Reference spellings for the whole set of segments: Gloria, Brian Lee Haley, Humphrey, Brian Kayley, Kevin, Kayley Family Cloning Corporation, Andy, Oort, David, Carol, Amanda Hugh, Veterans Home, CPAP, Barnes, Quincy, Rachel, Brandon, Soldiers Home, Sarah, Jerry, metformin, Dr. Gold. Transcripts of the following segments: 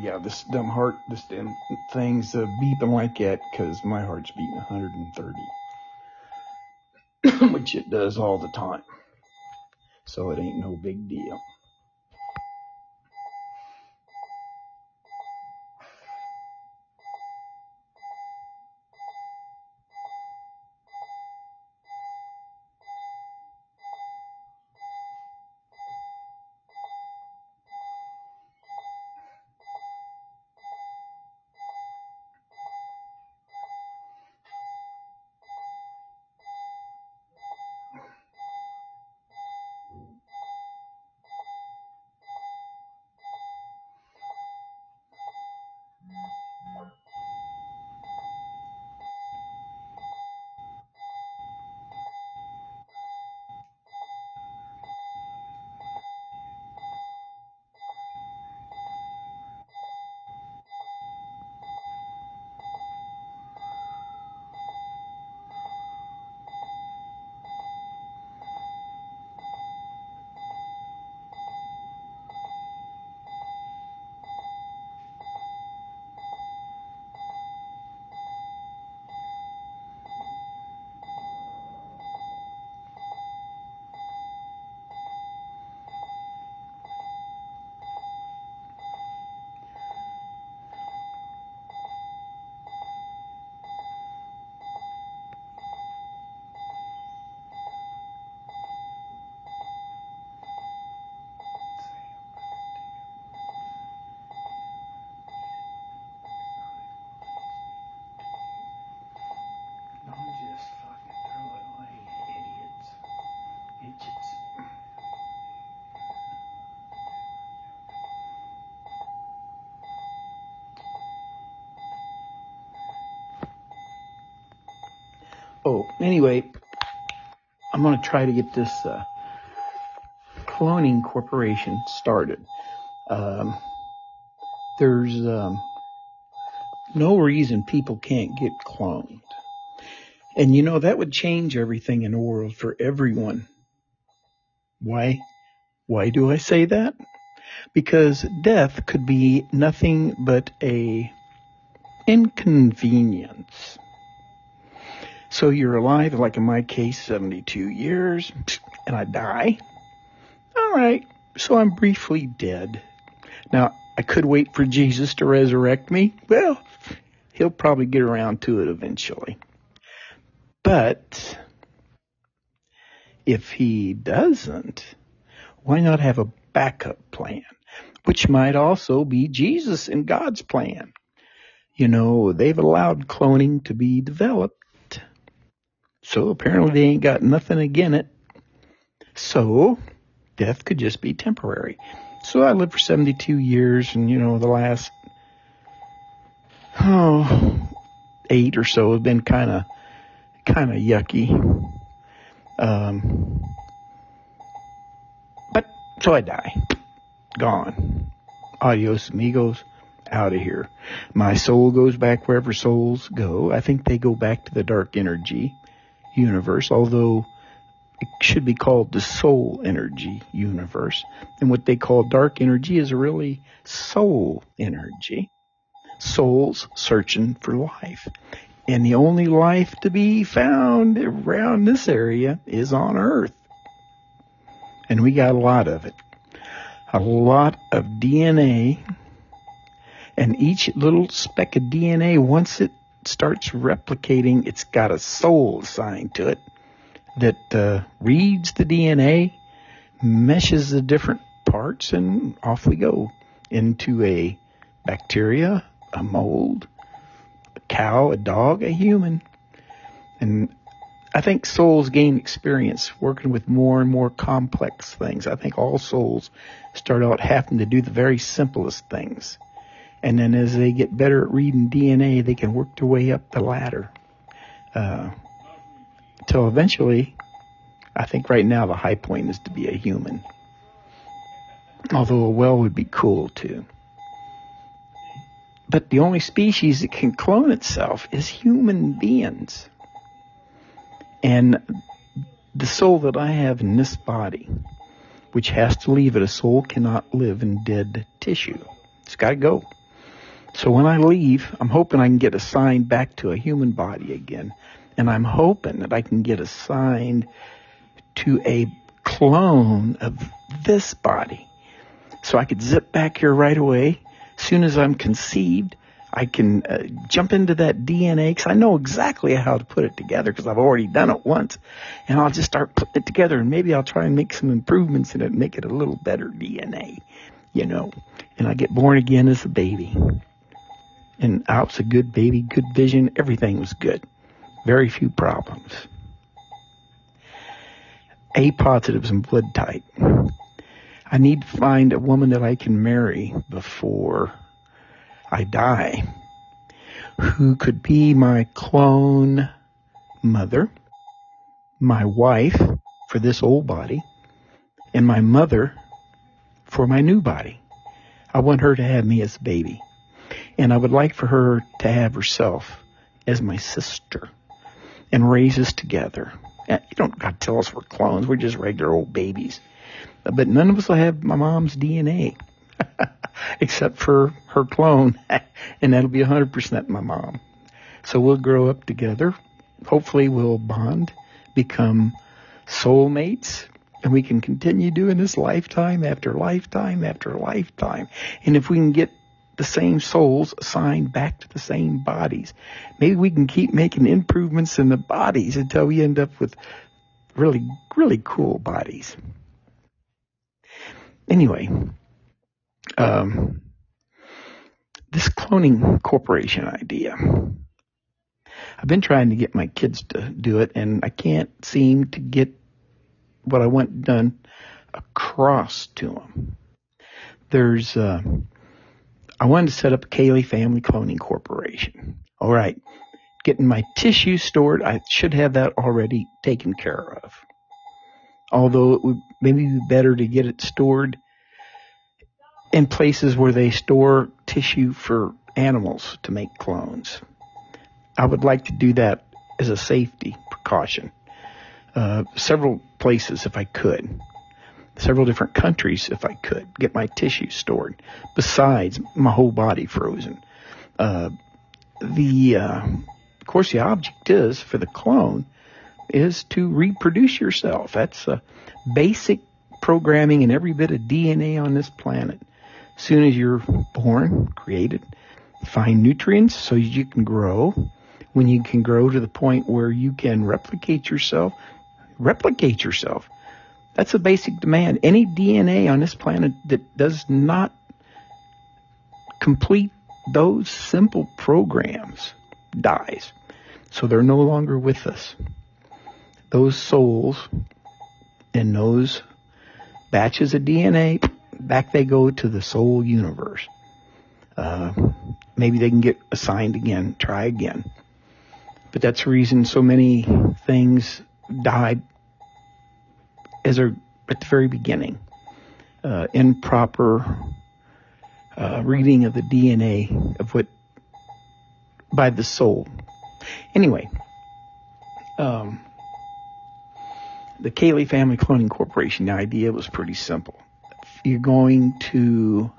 yeah, this dumb heart, this damn thing's beeping like that because my heart's beating 130, which it does all the time. So it ain't no big deal. Oh, anyway, I'm going to try to get this cloning corporation started. There's no reason people can't get cloned. And, you know, that would change everything in the world for everyone. Why? Why do I say that? Because death could be nothing but an inconvenience. So you're alive, like in my case, 72 years, and I die. All right, so I'm briefly dead. Now, I could wait for Jesus to resurrect me. Well, he'll probably get around to it eventually. But if he doesn't, why not have a backup plan, which might also be Jesus and God's plan? You know, they've allowed cloning to be developed. So apparently they ain't got nothing against it. So death could just be temporary. So I lived for 72 years, and, you know, the last 8 or so have been kind of yucky. But so I die. Gone. Adios, amigos. Out of here. My soul goes back wherever souls go. I think they go back to the dark energy universe, although it should be called the soul energy universe. And what they call dark energy is really soul energy. Souls searching for life. And the only life to be found around this area is on Earth. And we got a lot of it. A lot of DNA. And each little speck of DNA, once it starts replicating, it's got a soul assigned to it that reads the DNA, meshes the different parts, and off we go into a bacteria, a mold, a cow, a dog, a human. And I think souls gain experience working with more and more complex things. I think all souls start out having to do the very simplest things. And then as they get better at reading DNA, they can work their way up the ladder. Till eventually, I think right now the high point is to be a human. Although a whale would be cool too. But the only species that can clone itself is human beings. And the soul that I have in this body, which has to leave it, a soul cannot live in dead tissue. It's got to go. So when I leave, I'm hoping I can get assigned back to a human body again. And I'm hoping that I can get assigned to a clone of this body. So I could zip back here right away. As soon as I'm conceived, I can jump into that DNA, because I know exactly how to put it together because I've already done it once. And I'll just start putting it together, and maybe I'll try and make some improvements in it and make it a little better DNA, you know. And I get born again as a baby. And I was a good baby, good vision. Everything was good. Very few problems. A positives and blood type. I need to find a woman that I can marry before I die, who could be my clone mother, my wife for this old body, and my mother for my new body. I want her to have me as a baby, and I would like for her to have herself as my sister and raise us together. You don't got to tell us we're clones. We're just regular old babies. But none of us will have my mom's DNA except for her clone, and that'll be 100% my mom. So we'll grow up together. Hopefully we'll bond, become soulmates, and we can continue doing this lifetime after lifetime after lifetime. And if we can get the same souls assigned back to the same bodies, maybe we can keep making improvements in the bodies until we end up with really, really cool bodies. Anyway, this cloning corporation idea, I've been trying to get my kids to do it, and I can't seem to get what I want done across to them. There's, I wanted to set up Kayley Family Cloning Corporation. All right, getting my tissue stored, I should have that already taken care of. Although it would maybe be better to get it stored in places where they store tissue for animals to make clones. I would like to do that as a safety precaution. Several places if I could. Several different countries if I could. Get my tissue stored. Besides my whole body frozen. Of course, the object is for the clone is to reproduce yourself. That's a basic programming in every bit of DNA on this planet. As soon as you're born, created, find nutrients so you can grow. When you can grow to the point where you can replicate yourself, That's a basic demand. Any DNA on this planet that does not complete those simple programs dies. So they're no longer with us. Those souls and those batches of DNA, back they go to the soul universe. Maybe they can get assigned again, try again. But that's the reason so many things die as are at the very beginning. Improper reading of the DNA of what by the soul. Anyway, the Kayley Family Cloning Corporation, the idea was pretty simple. You're going to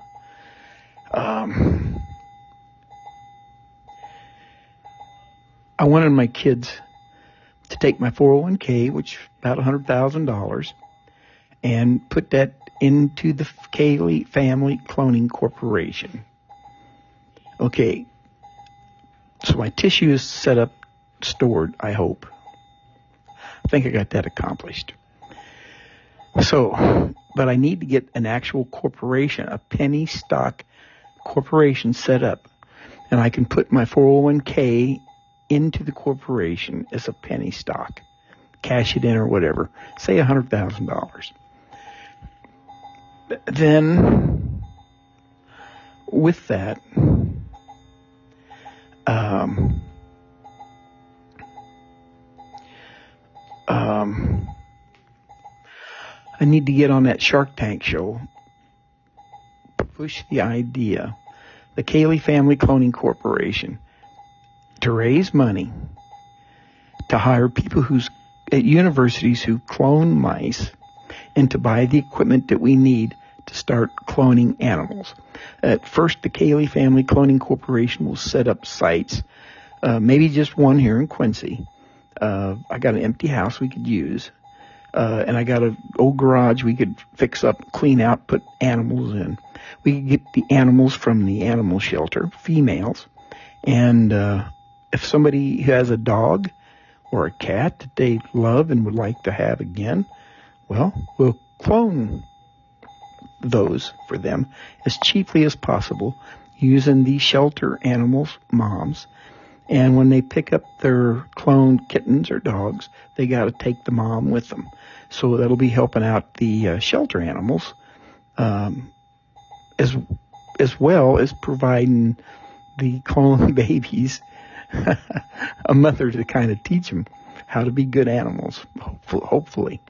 I wanted my kids to take my 401k, which is about $100,000, and put that into the Kayley Family Cloning Corporation. Okay, so my tissue is set up, stored, I hope. I think I got that accomplished. So, but I need to get an actual corporation, a penny stock corporation set up. And I can put my 401k into the corporation as a penny stock. Cash it in or whatever. Say $100,000. Then, with that, I need to get on that Shark Tank show, push the idea, the Kayley Family Cloning Corporation, to raise money, to hire people who's at universities who clone mice, and to buy the equipment that we need to start cloning animals. At first, the Kayley Family Cloning Corporation will set up sites, maybe just one here in Quincy. I got an empty house we could use, and I got an old garage we could fix up, clean out, put animals in. We could get the animals from the animal shelter, females, and if somebody has a dog or a cat that they love and would like to have again, well, we'll clone those for them as cheaply as possible using the shelter animals, moms. And when they pick up their cloned kittens or dogs, they got to take the mom with them. So that'll be helping out the shelter animals as well as providing the clone babies a mother to kind of teach them how to be good animals, hopefully.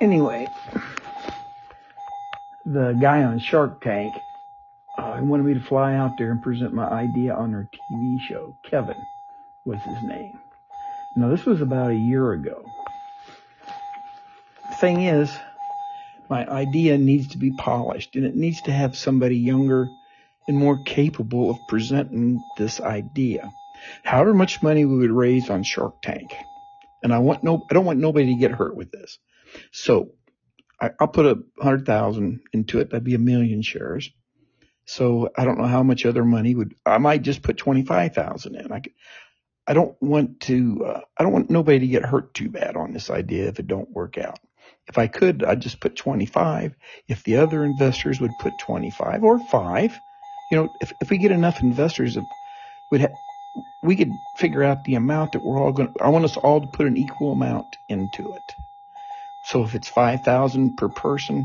Anyway, the guy on Shark Tank wanted me to fly out there and present my idea on their TV show. Kevin was his name. Now, this was about a year ago. The thing is, my idea needs to be polished, and it needs to have somebody younger and more capable of presenting this idea. However much money we would raise on Shark Tank, and I don't want nobody to get hurt with this. So I'll put 100,000 into it. That'd be 1 million shares. So I don't know how much other money would. I might just put 25,000 in. I don't want to. I don't want nobody to get hurt too bad on this idea if it don't work out. If I could, I'd just put 25. If the other investors would put 25 or 5, you know, if we get enough investors, we could figure out the amount that we're all going. I want us all to put an equal amount into it. So if it's 5,000 per person,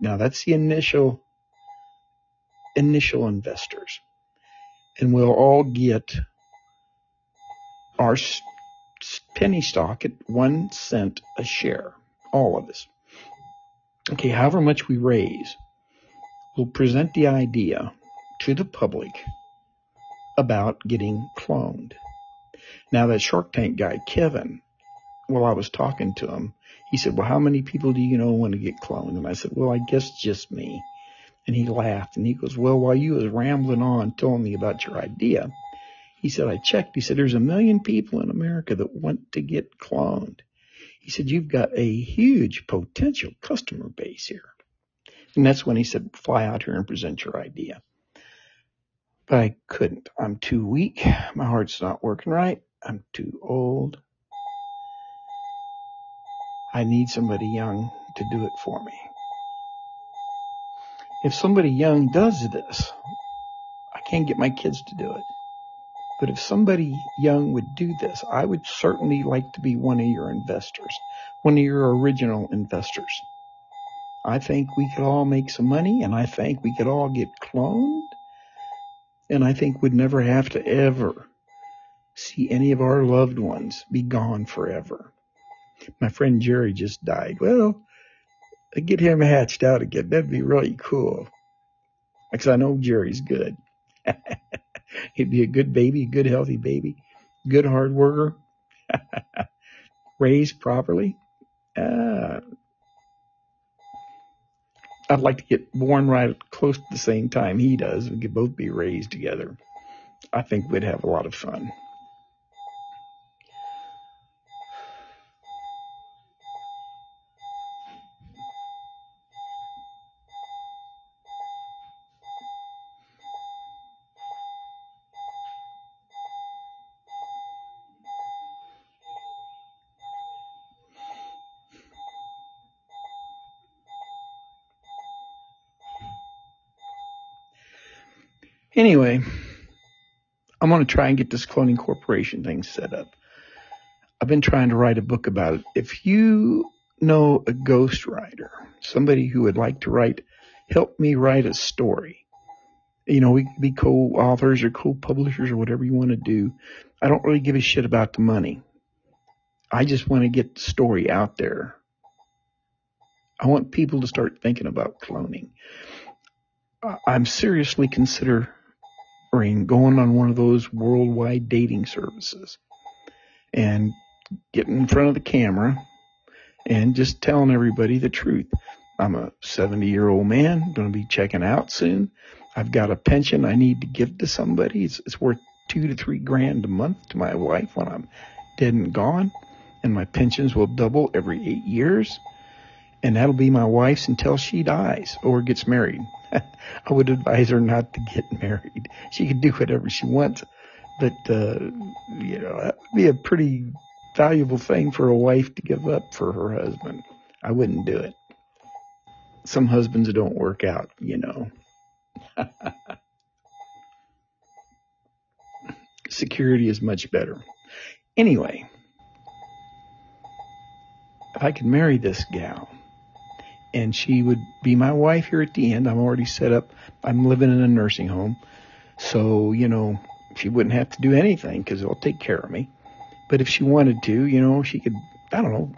now that's the initial investors, and we'll all get our penny stock at 1 cent a share, all of us. Okay, however much we raise, we'll present the idea to the public about getting cloned. Now that Shark Tank guy, Kevin, while I was talking to him, he said, well, how many people do you know want to get cloned? And I said, well, I guess just me. And he laughed, and he goes, well, while you was rambling on telling me about your idea, he said, I checked. He said, there's 1 million people in America that want to get cloned. He said, you've got a huge potential customer base here. And that's when he said, fly out here and present your idea. But I couldn't. I'm too weak. My heart's not working right. I'm too old. I need somebody young to do it for me. If somebody young does this, I can't get my kids to do it. But if somebody young would do this, I would certainly like to be one of your investors, one of your original investors. I think we could all make some money, and I think we could all get cloned, and I think we'd never have to ever see any of our loved ones be gone forever. My friend Jerry just died. Well, get him hatched out again. That'd be really cool. Because I know Jerry's good. He'd be a good baby, good healthy baby, good hard worker, raised properly. I'd like to get born right close to the same time he does. We could both be raised together. I think we'd have a lot of fun. Anyway, I'm going to try and get this cloning corporation thing set up. I've been trying to write a book about it. If you know a ghostwriter, somebody who would like to write, help me write a story. You know, we could be co-authors or co-publishers or whatever you want to do. I don't really give a shit about the money. I just want to get the story out there. I want people to start thinking about cloning. I'm seriously considering going on one of those worldwide dating services and getting in front of the camera and just telling everybody the truth. I'm a 70-year-old man, going to be checking out soon. I've got a pension I need to give to somebody. It's worth $2 to $3 grand a month to my wife when I'm dead and gone, and my pensions will double every 8 years, and that'll be my wife's until she dies or gets married. I would advise her not to get married. She can do whatever she wants, but you know, that would be a pretty valuable thing for a wife to give up for her husband. I wouldn't do it. Some husbands don't work out, you know. Security is much better. Anyway, if I could marry this gal, and she would be my wife here at the end. I'm already set up. I'm living in a nursing home. So, you know, she wouldn't have to do anything because they'll take care of me. But if she wanted to, you know, she could, I don't know,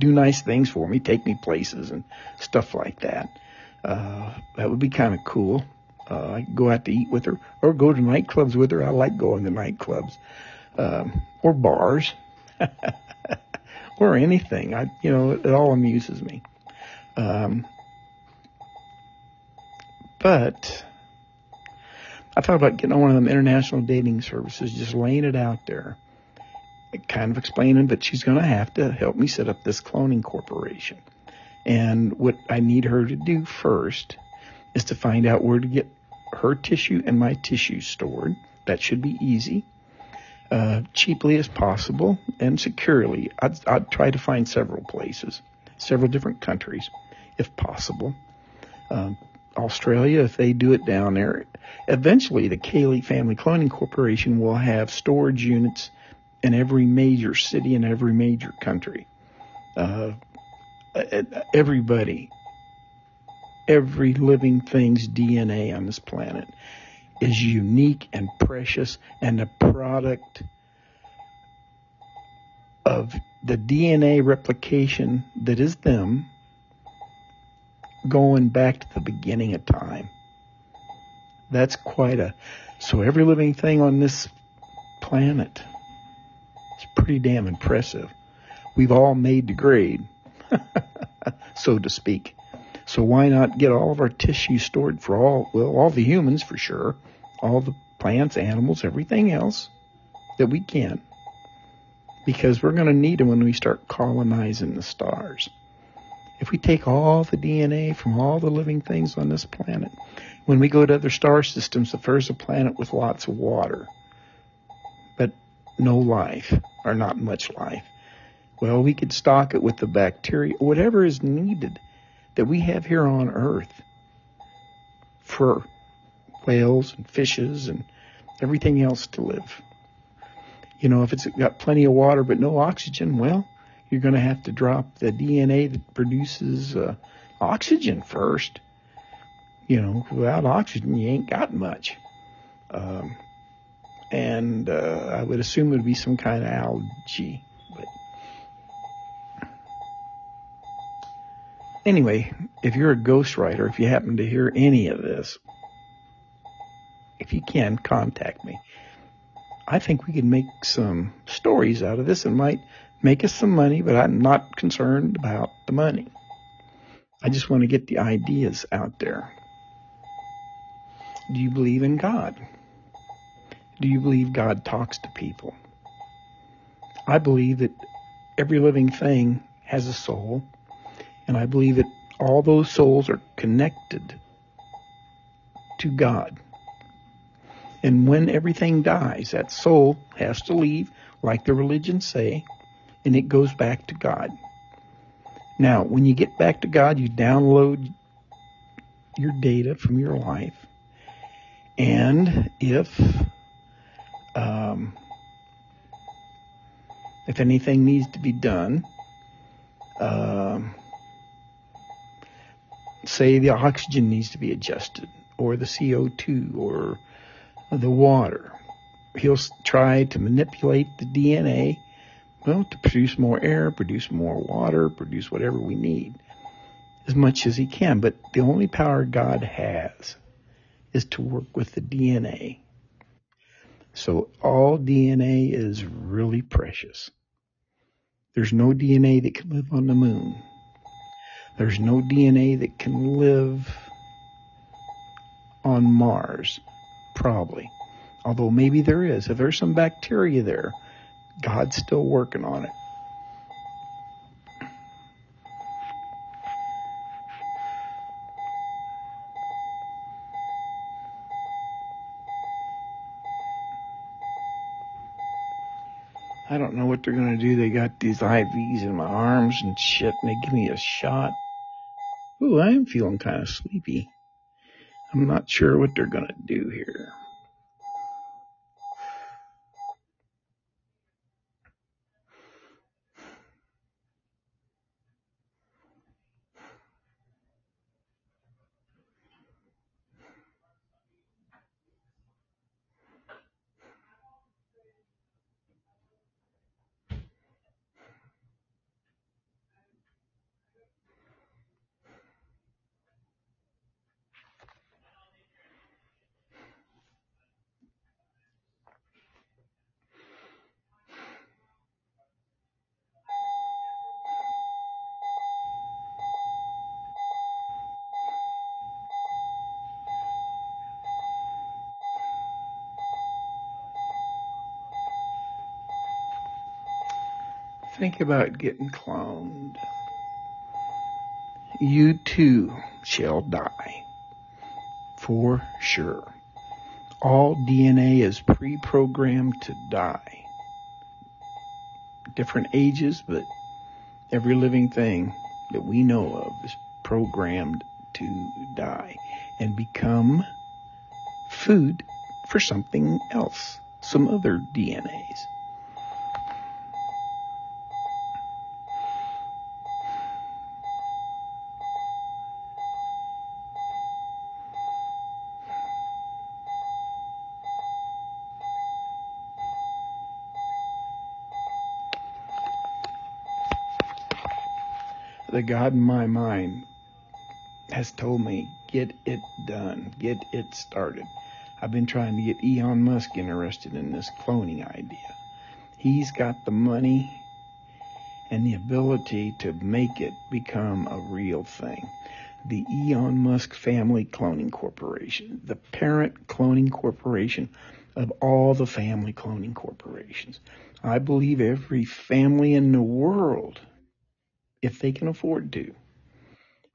do nice things for me, take me places and stuff like that. That would be kind of cool. I could go out to eat with her or go to nightclubs with her. I like going to nightclubs or bars or anything. You know, it all amuses me. But I thought about getting on one of them international dating services, just laying it out there, kind of explaining that she's going to have to help me set up this cloning corporation. And what I need her to do first is to find out where to get her tissue and my tissue stored. That should be easy, cheaply as possible, and securely. I'd try to find several places, several different countries, if possible. Australia, if they do it down there. Eventually, the Kayley Family Cloning Corporation will have storage units in every major city and every major country. Everybody, every living thing's DNA on this planet is unique and precious, and the product of the DNA replication that is them going back to the beginning of time. That's quite a... So every living thing on this planet is pretty damn impressive. We've all made the grade, so to speak. So why not get all of our tissue stored for all... Well, all the humans for sure. All the plants, animals, everything else that we can. Because we're going to need them when we start colonizing the stars. If we take all the DNA from all the living things on this planet, when we go to other star systems, the first a planet with lots of water, but no life, or not much life. Well, we could stock it with the bacteria, whatever is needed that we have here on Earth for whales and fishes and everything else to live. You know, if it's got plenty of water but no oxygen, well, you're going to have to drop the DNA that produces oxygen first. You know, without oxygen, you ain't got much. I would assume it would be some kind of algae. But anyway, if you're a ghostwriter, if you happen to hear any of this, if you can, contact me. I think we could make some stories out of this and might make us some money, but I'm not concerned about the money. I just want to get the ideas out there. Do you believe in God? Do you believe God talks to people? I believe that every living thing has a soul, and I believe that all those souls are connected to God. And when everything dies, that soul has to leave, like the religions say, and it goes back to God. Now, when you get back to God, you download your data from your life, and if anything needs to be done, say the oxygen needs to be adjusted, or the CO2, or the water, he'll try to manipulate the DNA, well, to produce more air, produce more water, produce whatever we need, as much as he can. But the only power God has is to work with the DNA. So all DNA is really precious. There's no DNA that can live on the moon. There's no DNA that can live on Mars, probably. Although maybe there is. If there's some bacteria there, God's still working on it. I don't know what they're going to do. They got these IVs in my arms and shit, and they give me a shot. Ooh, I am feeling kind of sleepy. I'm not sure what they're going to do here. Think about getting cloned. You too shall die, for sure. All DNA is pre-programmed to die. Different ages, but every living thing that we know of is programmed to die and become food for something else, some other DNAs. The God in my mind has told me, get it done, get it started. I've been trying to get Elon Musk interested in this cloning idea. He's got the money and the ability to make it become a real thing. The Elon Musk Family Cloning Corporation, the parent cloning corporation of all the family cloning corporations. I believe every family in the world, if they can afford to,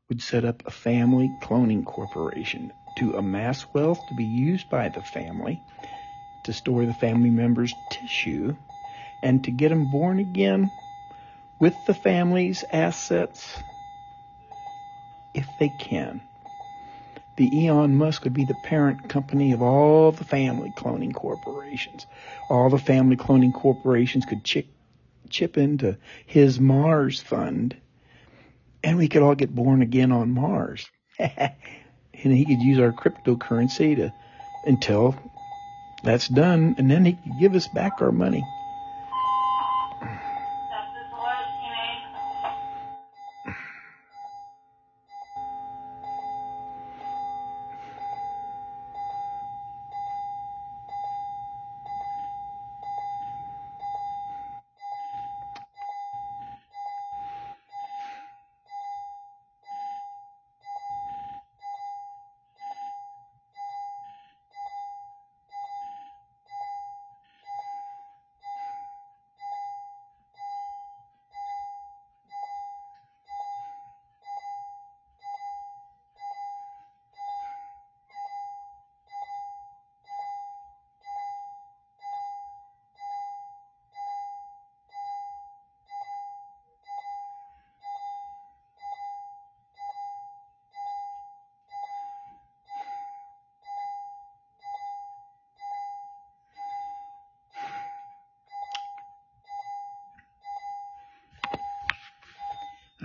would set up a family cloning corporation to amass wealth to be used by the family, to store the family members' tissue, and to get them born again with the family's assets, if they can. The Elon Musk would be the parent company of all the family cloning corporations. All the family cloning corporations could chip into his Mars fund, and we could all get born again on Mars. And he could use our cryptocurrency until that's done, and then he could give us back our money.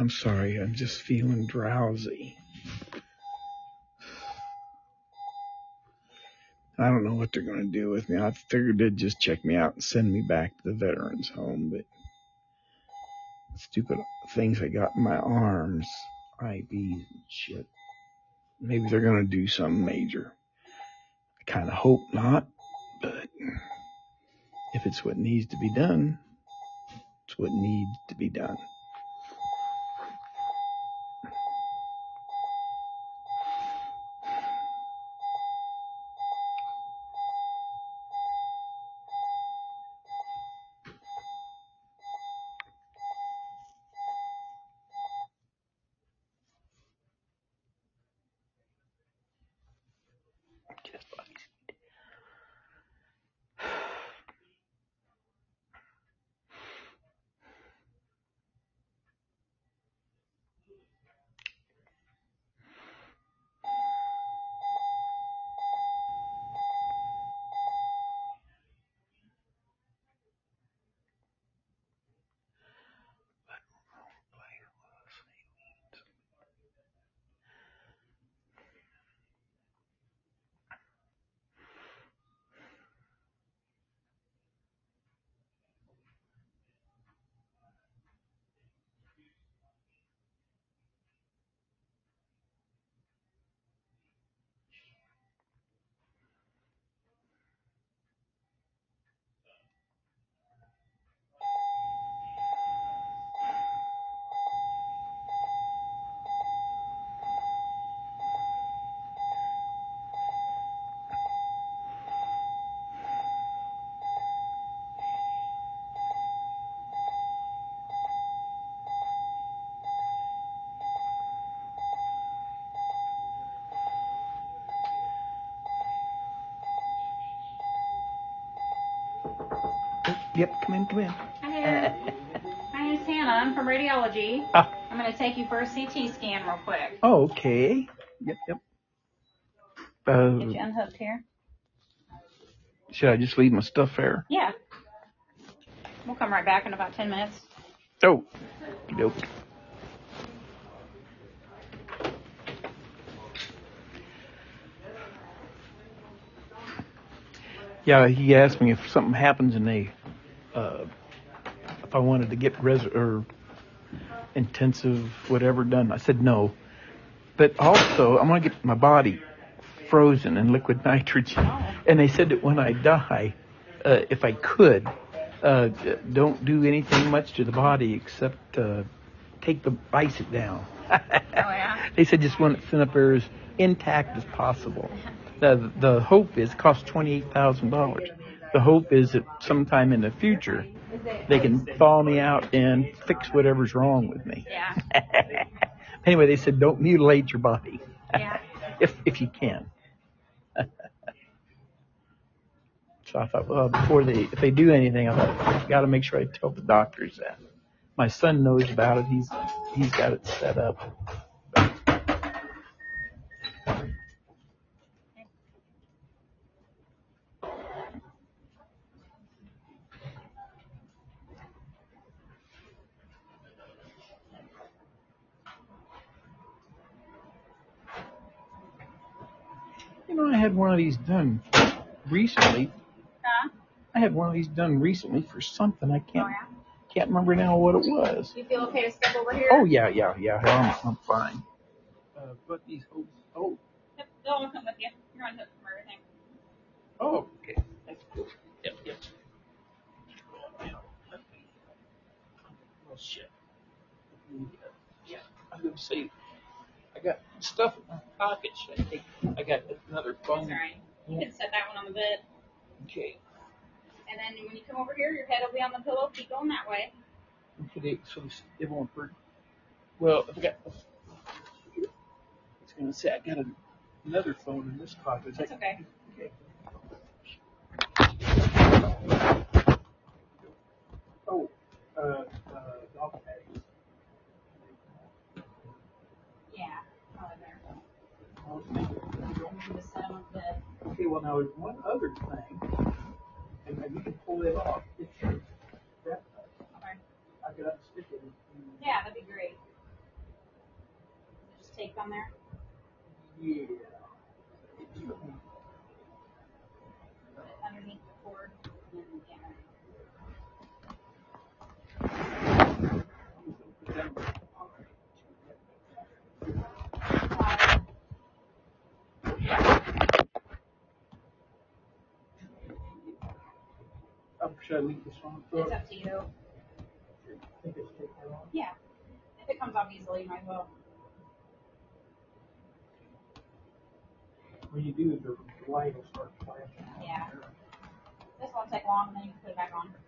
I'm sorry, I'm just feeling drowsy. I don't know what they're going to do with me. I figured they'd just check me out and send me back to the Veterans Home, but stupid things I got in my arms, IVs and shit. Maybe they're going to do something major. I kind of hope not, but if it's what needs to be done, it's what needs to be done. Yep, come in. Hi there. My name is Hannah. I'm from radiology. I'm going to take you for a CT scan real quick. Okay. Yep. Get you unhooked here. Should I just leave my stuff there? Yeah. We'll come right back in about 10 minutes. Oh. Nope. Yeah, he asked me if something happens and they... if I wanted to get intensive whatever done. I said no. But also, I'm going to get my body frozen in liquid nitrogen. And they said that when I die, if I could, don't do anything much to the body except ice it down. Oh, yeah? They said just want it sent up there as intact as possible. The hope is it costs $28,000. The hope is that sometime in the future, they can thaw me out and fix whatever's wrong with me. Yeah. Anyway, they said, don't mutilate your body. Yeah. If you can. So I thought, well, if they do anything, I thought, I've got to make sure I tell the doctors that. My son knows about it. He's got it set up. I had one of these done recently. Huh? I had one of these done recently for something. I can't remember now what it was. You feel okay to step over here? Oh, yeah. I'm fine. But these hopes. Oh. Yep, they'll all come with you. You're on hook from everything. Oh, okay. That's cool. Yep. Oh, shit. Yeah, I'm going to say. I got stuff in my pocket. Should I take? I got another phone. Sorry. You can set that one on the bed. Okay. And then when you come over here, your head will be on the pillow. Keep going that way. Okay, so it won't hurt. Well, I got. It's going to say I got another phone in this pocket. That's okay. Okay. Oh, dog tags. Okay, well, now there's one other thing, and you can pull it off. It's that. Okay. I could stick it in. Yeah, that'd be great. take on there? Yeah. Put it underneath the cord and then the camera. Should I leave this one? It's up to you. Yeah. If it comes off easily, you might as well. When you do, the light will start flashing. Yeah. This won't take long, and then you can put it back on. All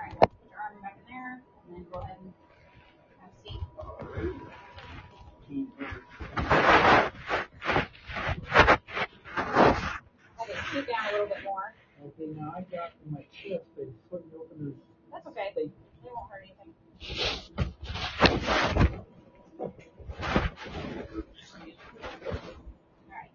right, well, put your arm back in there, and then go ahead and have a seat. All right. Okay, scoot down a little bit more. Okay, now I got in my chest, they put me open this. That's okay. They won't hurt anything. Alright.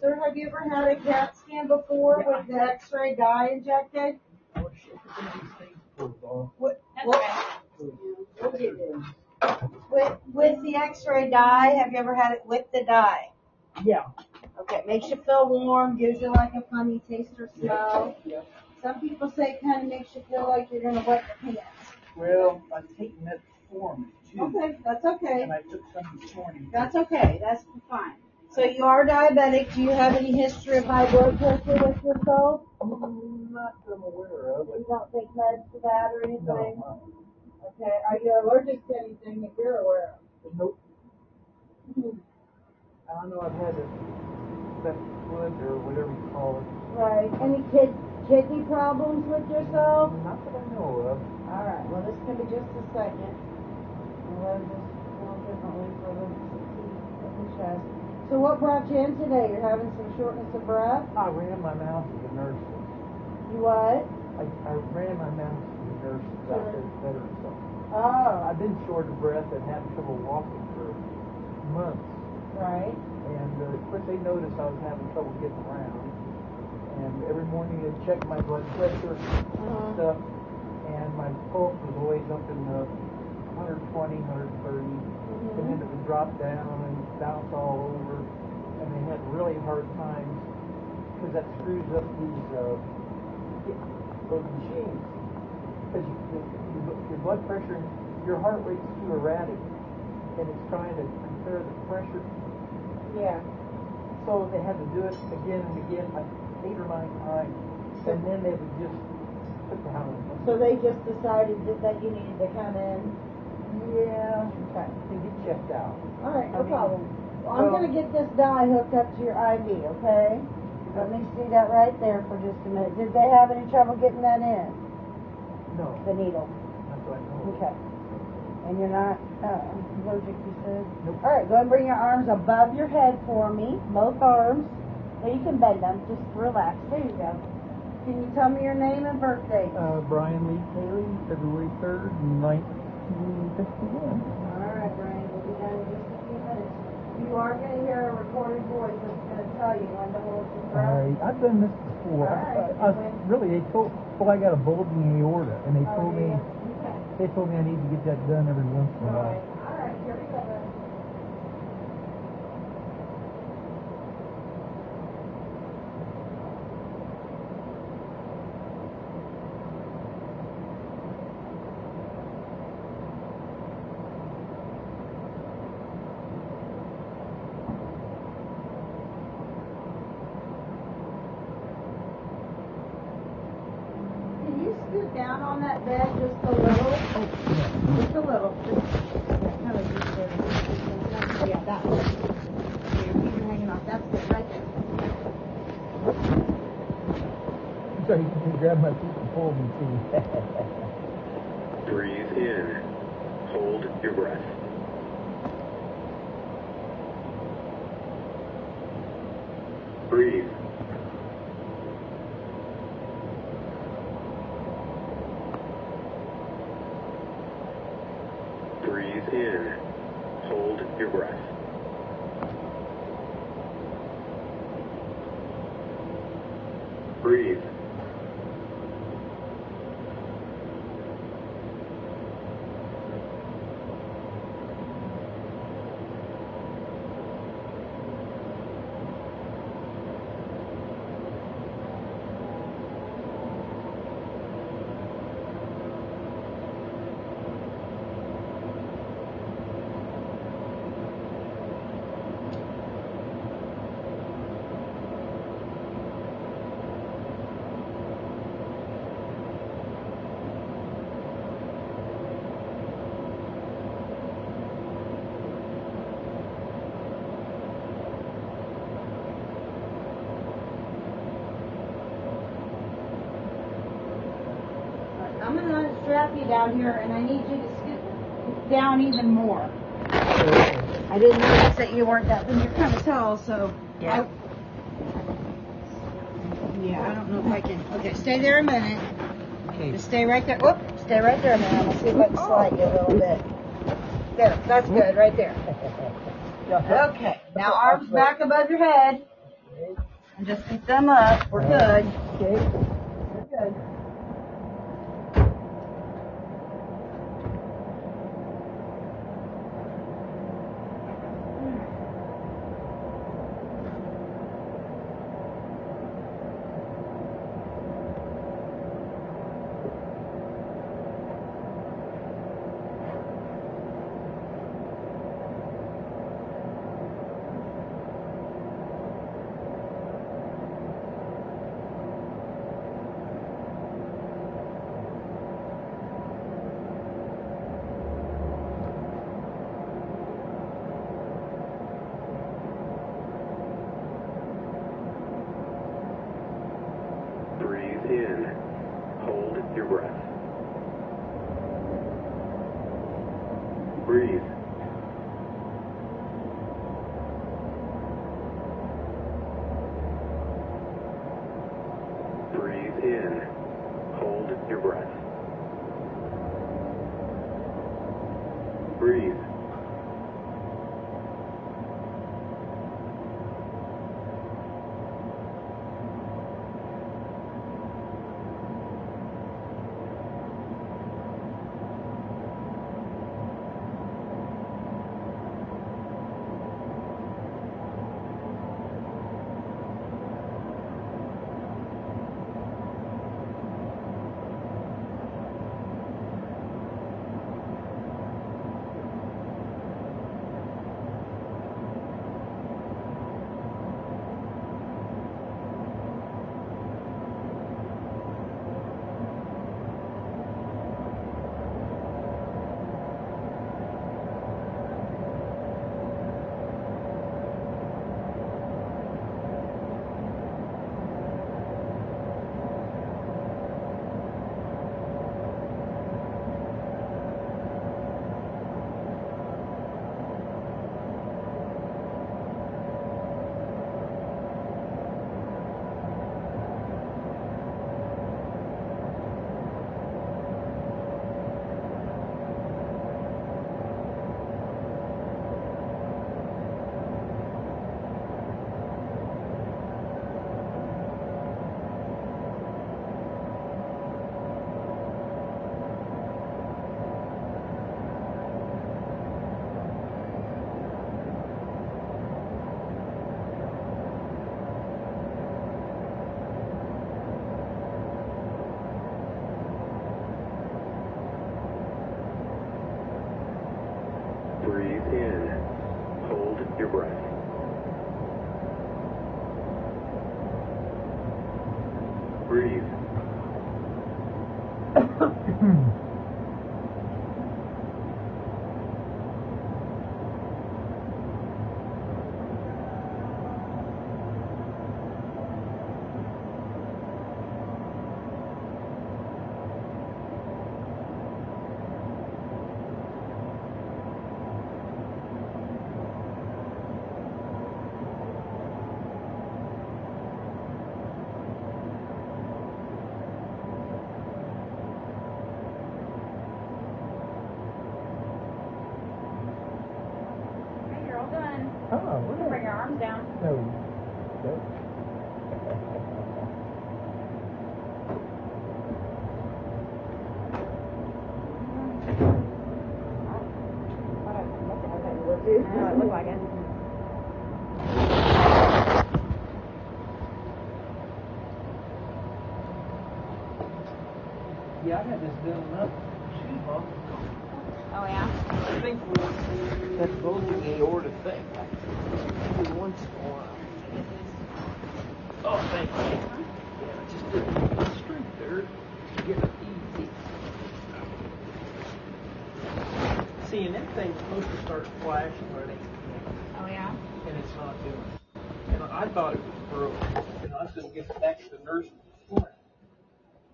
Sir, have you ever had a CAT scan before with the X-ray dye injected? I was shipping these things for the ball. With the X-ray dye, have you ever had it with the dye? Yeah. Okay, makes you feel warm, gives you like a funny taste or smell. Yeah. Some people say it kind of makes you feel like you're going to wet your pants. Well, I've taken that form too. Okay, that's okay. And I took some this morning. That's okay, that's fine. So you are diabetic. Do you have any history of high blood pressure with yourself? Not that I'm aware of. You don't take meds for that or anything? No. Okay, are you allergic to anything that you're aware of? Nope. I don't know, I've had that wood or whatever you call it. Right. Any kidney problems with yourself? Not that I know of. All right. Well, this can be just a second. We'll do this a little differently for the chest. So what brought you in today? You're having some shortness of breath? I ran my mouth to the nurses. You what? I ran my mouth to the nurses out there at Veterans Home. Oh. I've been short of breath and having trouble walking for months. Right. And of course they noticed I was having trouble getting around. And every morning they'd check my blood pressure and stuff. And my pulse was always up in the 120, 130. And then it would drop down and bounce all over. And they had really hard times because that screws up those machines. Because your blood pressure, your heart rate's too erratic. And it's trying to compare the pressure. Yeah. So they had to do it again and again, like 8 or 9 times. And then they would just put the helmet on. So they just decided that you needed to come in? Yeah. Okay. To get checked out. All right, no problem. Well, I'm going to get this dye hooked up to your IV, okay? Let me see that right there for just a minute. Did they have any trouble getting that in? No. The needle? That's what I know. Okay. And you're not allergic, you said? Nope. All right, go ahead and bring your arms above your head for me, both arms. So you can bend them, just relax. There you go. Can you tell me your name and birthday? Brian Lee Haley, February 3rd, 1951. All right, Brian, we'll be done in just a few minutes. You are going to hear a recorded voice that's going to tell you when to hold your breath. I've done this before. I got a bulging aorta, and they told me. Yeah. They told me I need to get that done every once in a while. All right, here we go. Can you scoot down on that bed just a little? Grab my feet and hold me too. Breathe in. Hold your breath. Breathe. Breathe in. Hold your breath. Breathe. I'm going to unstrap you down here, and I need you to scoot down even more. I didn't notice that you weren't that, and you're kind of tall, so. Yeah. I don't know if I can. Okay, stay there a minute. Okay. Just stay right there. Whoop, stay right there a minute. I'm going to see if I can slide you a little bit. There, that's good, right there. Okay, now arms back above your head. And just keep them up. We're good. Okay. We're good.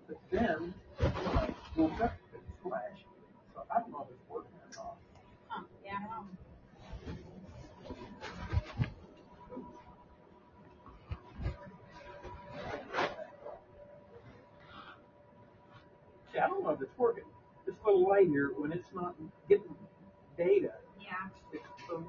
But then, Well, except it's flash. So I don't know if it's working or not. Huh. Yeah, I don't know. See, I don't know if it's working. This little light here, when it's not getting data, yeah, it's so.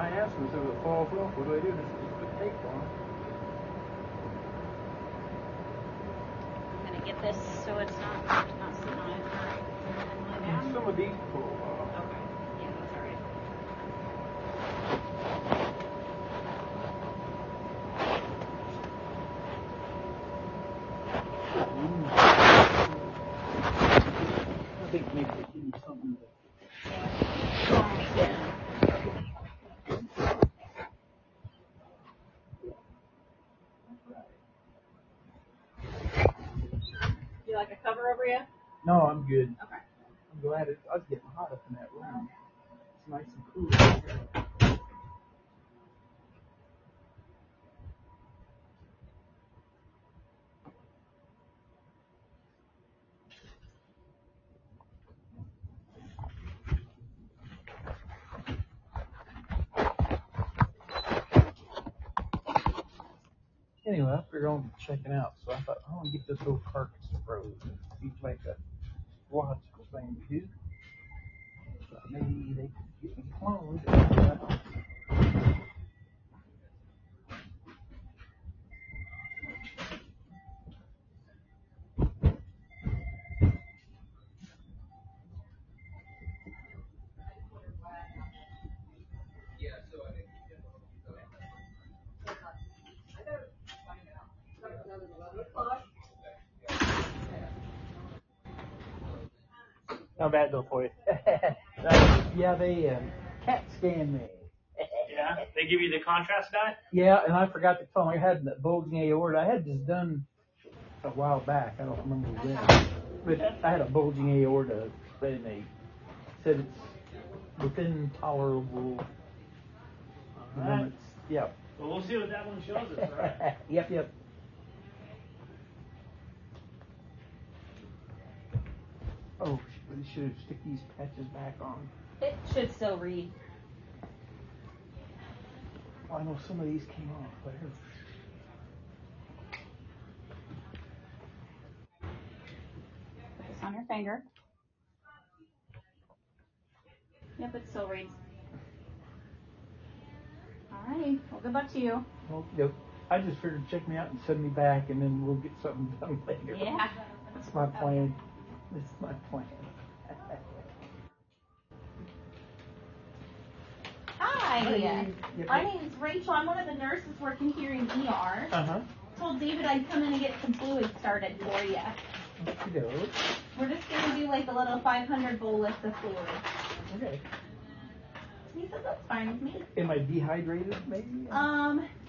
I asked them, so it falls off. What do they do? Just put tape on. I'm gonna get this so it's not sitting on it. And some of these pull off. Okay. Yeah, that's all right. I think maybe they give you something that. You like a cover over you? No, I'm good. Okay. I'm glad I was getting hot up in that room. It's nice and cool out here. Anyway, I figured on checking out, so I thought, I want to get this little carcass frozen. Seems like a logical thing to do. So maybe they can get me cloned. Not bad though for you. Yeah, they CAT scanned me. Yeah, they give you the contrast dye? Yeah, and I forgot to tell them I had the bulging aorta. I had this done a while back. I don't remember when. But I had a bulging aorta, and they said it's within tolerable limits. Yeah. Well, we'll see what that one shows us, right? Yep. Oh, we should have stick these patches back on. It should still read. Oh, I know some of these came off, but here. It's on your finger. Yep, it still reads. Alrighty, well, good luck to you. Well, yep. I just figured check me out and send me back, and then we'll get something done later. Yeah. That's my plan. This is my plan. Hi. My name is Rachel. I'm one of the nurses working here in ER. Uh-huh. Told David I'd come in and get some fluids started for you. Okay. We're just going to do like a little 500 bolus of fluid. Okay. He said that's fine with me. Am I dehydrated maybe?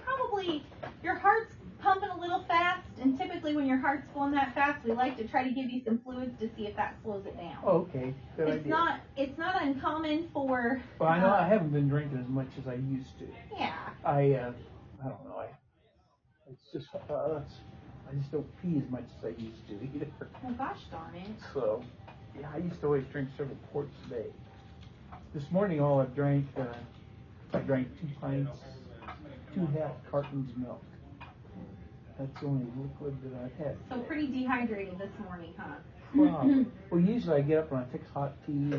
Probably your heart's pumping a little fast, and typically when your heart's going that fast, we like to try to give you some fluids to see if that slows it down. Oh, okay. Good idea. It's not uncommon for. Well, I know I haven't been drinking as much as I used to. Yeah. I don't know. I just don't pee as much as I used to either. Oh gosh darn it. So, yeah, I used to always drink several quarts a day. This morning, all I've drank, I drank 2 pints, 2 half cartons of milk. That's the only liquid that I've had. So pretty dehydrated this morning, huh? Wow. Well, usually I get up and I fix hot tea,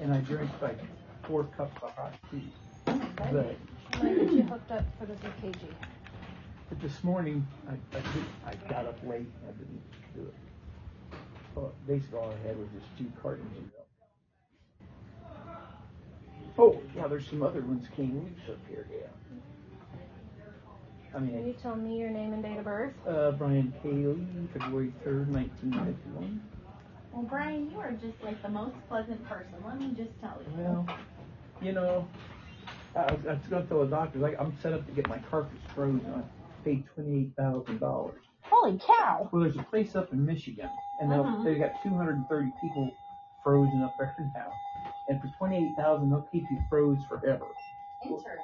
and I drink like 4 cups of hot tea. But I get you hooked up for the BKG. But this morning, I got up late. I didn't do it. Well, basically, all I had was just 2 cartons of milk. Oh, yeah, there's some other ones came loose up here, yeah. Can you tell me your name and date of birth? Brian Kayley, February 3rd, 1951. Well, Brian, you are just like the most pleasant person. Let me just tell you. Well, you know, I was going to tell the doctor, like, I'm set up to get my carcass frozen. I paid $28,000. Holy cow! Well, there's a place up in Michigan, and they've got 230 people frozen up there now. and for $28,000 they'll keep you froze forever.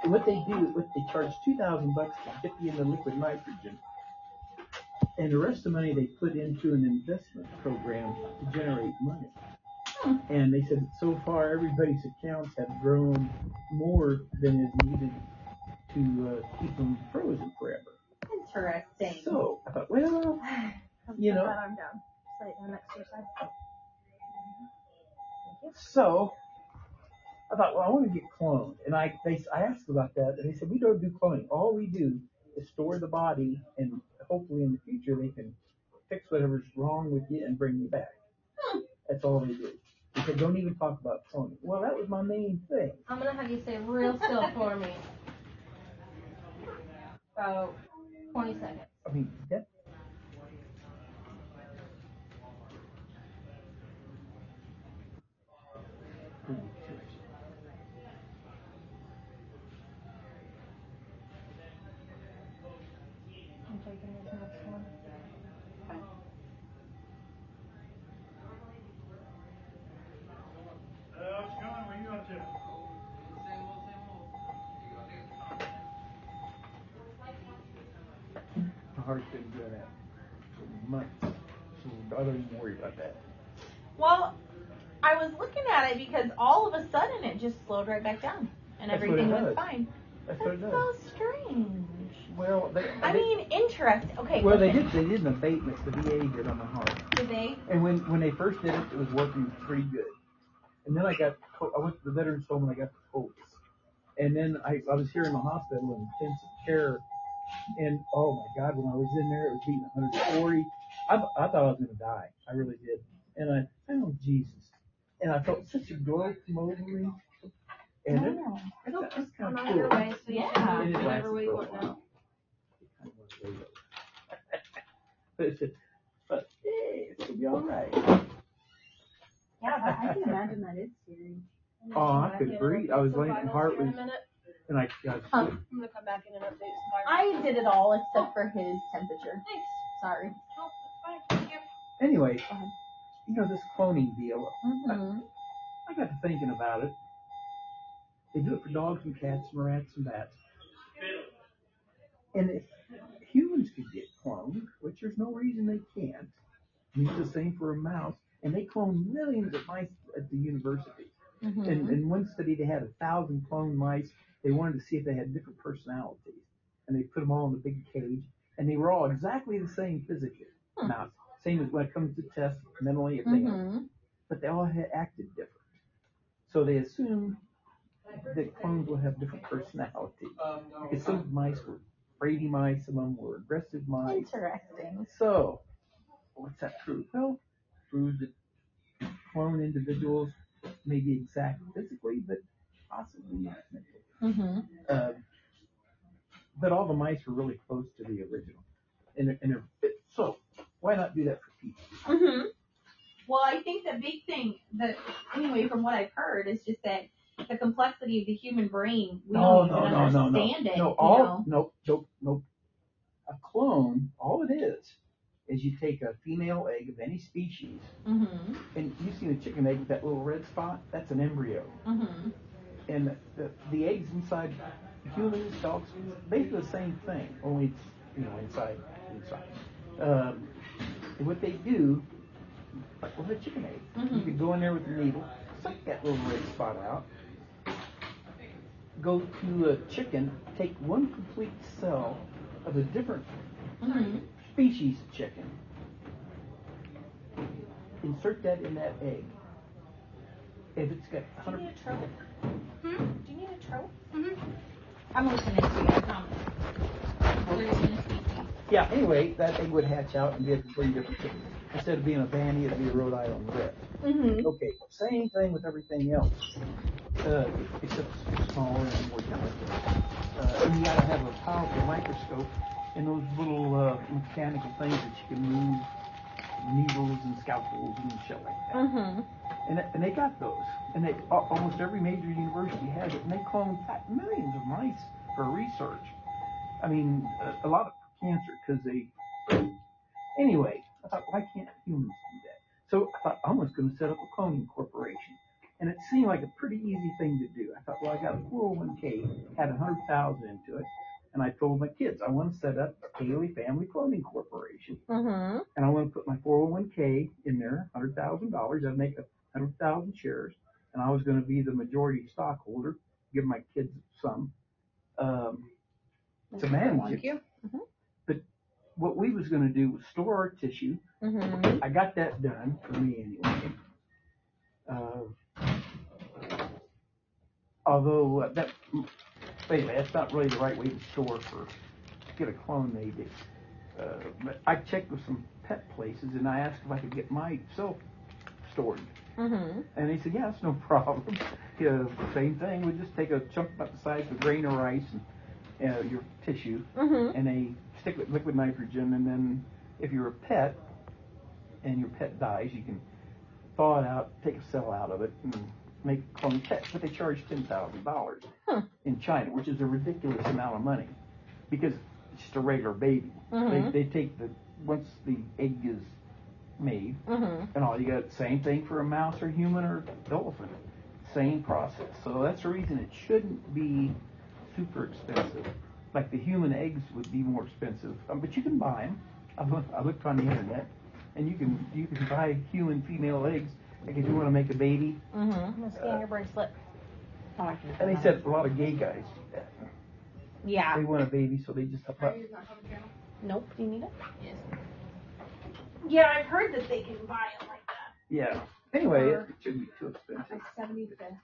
And what they do is they charge $2,000 to dip you in the liquid nitrogen, and the rest of the money they put into an investment program to generate money. And they said that so far everybody's accounts have grown more than is needed to keep them frozen forever. Interesting. So I thought, well, you know, I'm down. Right on that suicide. So I thought, well, I want to get cloned, and I asked about that, and they said we don't do cloning. All we do is store the body, and hopefully in the future they can fix whatever's wrong with you and bring you back. That's all they do. They said don't even talk about cloning. Well, that was my main thing. I'm gonna have you stay real still for me. About 20 seconds. I mean, that. I'm taking this next one. Fine. Hello, what's going on? Where you up to? Same old, same old. My heart's been doing that for months, so I don't even worry about that. Well, I was looking at it because all of a sudden it just slowed right back down, and everything was fine. That's so strange. Well, I mean, interesting. Okay. Well, they did an abatement. The VA did on the heart. Did they? And when they first did it, it was working pretty good. And then I went to the Veterans Home and I got the quotes. And then I was here in the hospital in intensive care, and oh my God, when I was in there, it was beating 140. I thought I was gonna die. I really did. And oh Jesus. And I felt such a glow from over me. And I know. I don't just come out your way, so yeah. It whatever way you want now. But it's just, but hey, it's gonna be all right. Yeah, but I can imagine that is scary. I could breathe. I was laying in heart with, and I got. I'm gonna come back in and update some. I did it all except for his temperature. Thanks. Sorry. Oh, that's fine. Anyway. You know, this cloning deal, I got to thinking about it. They do it for dogs and cats and rats and bats. And if humans could get cloned, which there's no reason they can't, it's the same for a mouse, and they clone millions of mice at the university. And in one study, they had 1,000 cloned mice. They wanted to see if they had different personalities. And they put them all in a big cage, and they were all exactly the same physically. Mouse. Same as when it comes to tests, mentally, if they are, but they all had acted different. So they assumed that clones will have different personalities. Because some mice were brady mice, some of them were aggressive mice. Interesting. So, what's that prove? Well, it proves that cloned individuals may be exact physically, but possibly not mentally. But all the mice were really close to the original. So, why not do that for people? Well, I think the big thing, anyway, from what I've heard, is just that the complexity of the human brain, we don't even understand it. No. A clone, all it is you take a female egg of any species, and you've seen a chicken egg with that little red spot? That's an embryo. And the eggs inside humans, dogs, basically the same thing, only it's, you know, inside. And what they do, like with a chicken egg, you could go in there with a needle, suck that little red spot out, go to a chicken, take one complete cell of a different species of chicken, insert that in that egg. If it's got 100%. Do you need a trope? Do you need a trope? I'm listening to you. I promise. Yeah, anyway, that egg would hatch out and be a completely different chicken. Instead of being a banny, it'd be a Rhode Island red. Okay, same thing with everything else, except smaller and more delicate. And you gotta have a powerful microscope and those little mechanical things that you can move, needles and scalpels and shit like that. And they got those. And they almost every major university has it. And they cloned millions of mice for research. I mean, a lot of cancer because they. Anyway, I thought, why can't humans do that? So I thought, I'm just going to set up a cloning corporation. And it seemed like a pretty easy thing to do. I thought, well, I got a 401k, had $100,000 into it, and I told my kids, I want to set up a Kayley Family Cloning Corporation. Mm-hmm. And I want to put my 401k in there, $100,000. I'd make 100,000 shares, and I was going to be the majority stockholder, give my kids some to manage it. Mm-hmm. But what we was going to do was store our tissue. Mm-hmm. I got that done, for me anyway. Although that's not really the right way to get a clone made. But I checked with some pet places and I asked if I could get myself stored. Mm-hmm. And they said, yeah, that's no problem. Same thing. We just take a chunk about the size of a grain of rice and your tissue, mm-hmm. and they stick with liquid nitrogen. And then if you're a pet and your pet dies, you can thaw it out, take a cell out of it, and make a clone pet. But they charge $10,000 in China, which is a ridiculous amount of money because it's just a regular baby. Mm-hmm. They take once the egg is made, mm-hmm. and all you got, same thing for a mouse or human or elephant, same process. So that's the reason it shouldn't be super expensive. Like the human eggs would be more expensive, but you can buy them. I looked on the internet. And you can buy human female eggs, like if you want to make a baby. Mm-hmm. I'm going to scan your bracelet. And they said a lot of gay guys do that. Yeah. They want a baby, so they just help out. Nope. Do you need it? Yes. Yeah, I've heard that they can buy it like that. Yeah. Anyway, it shouldn't be too expensive. Like 75th.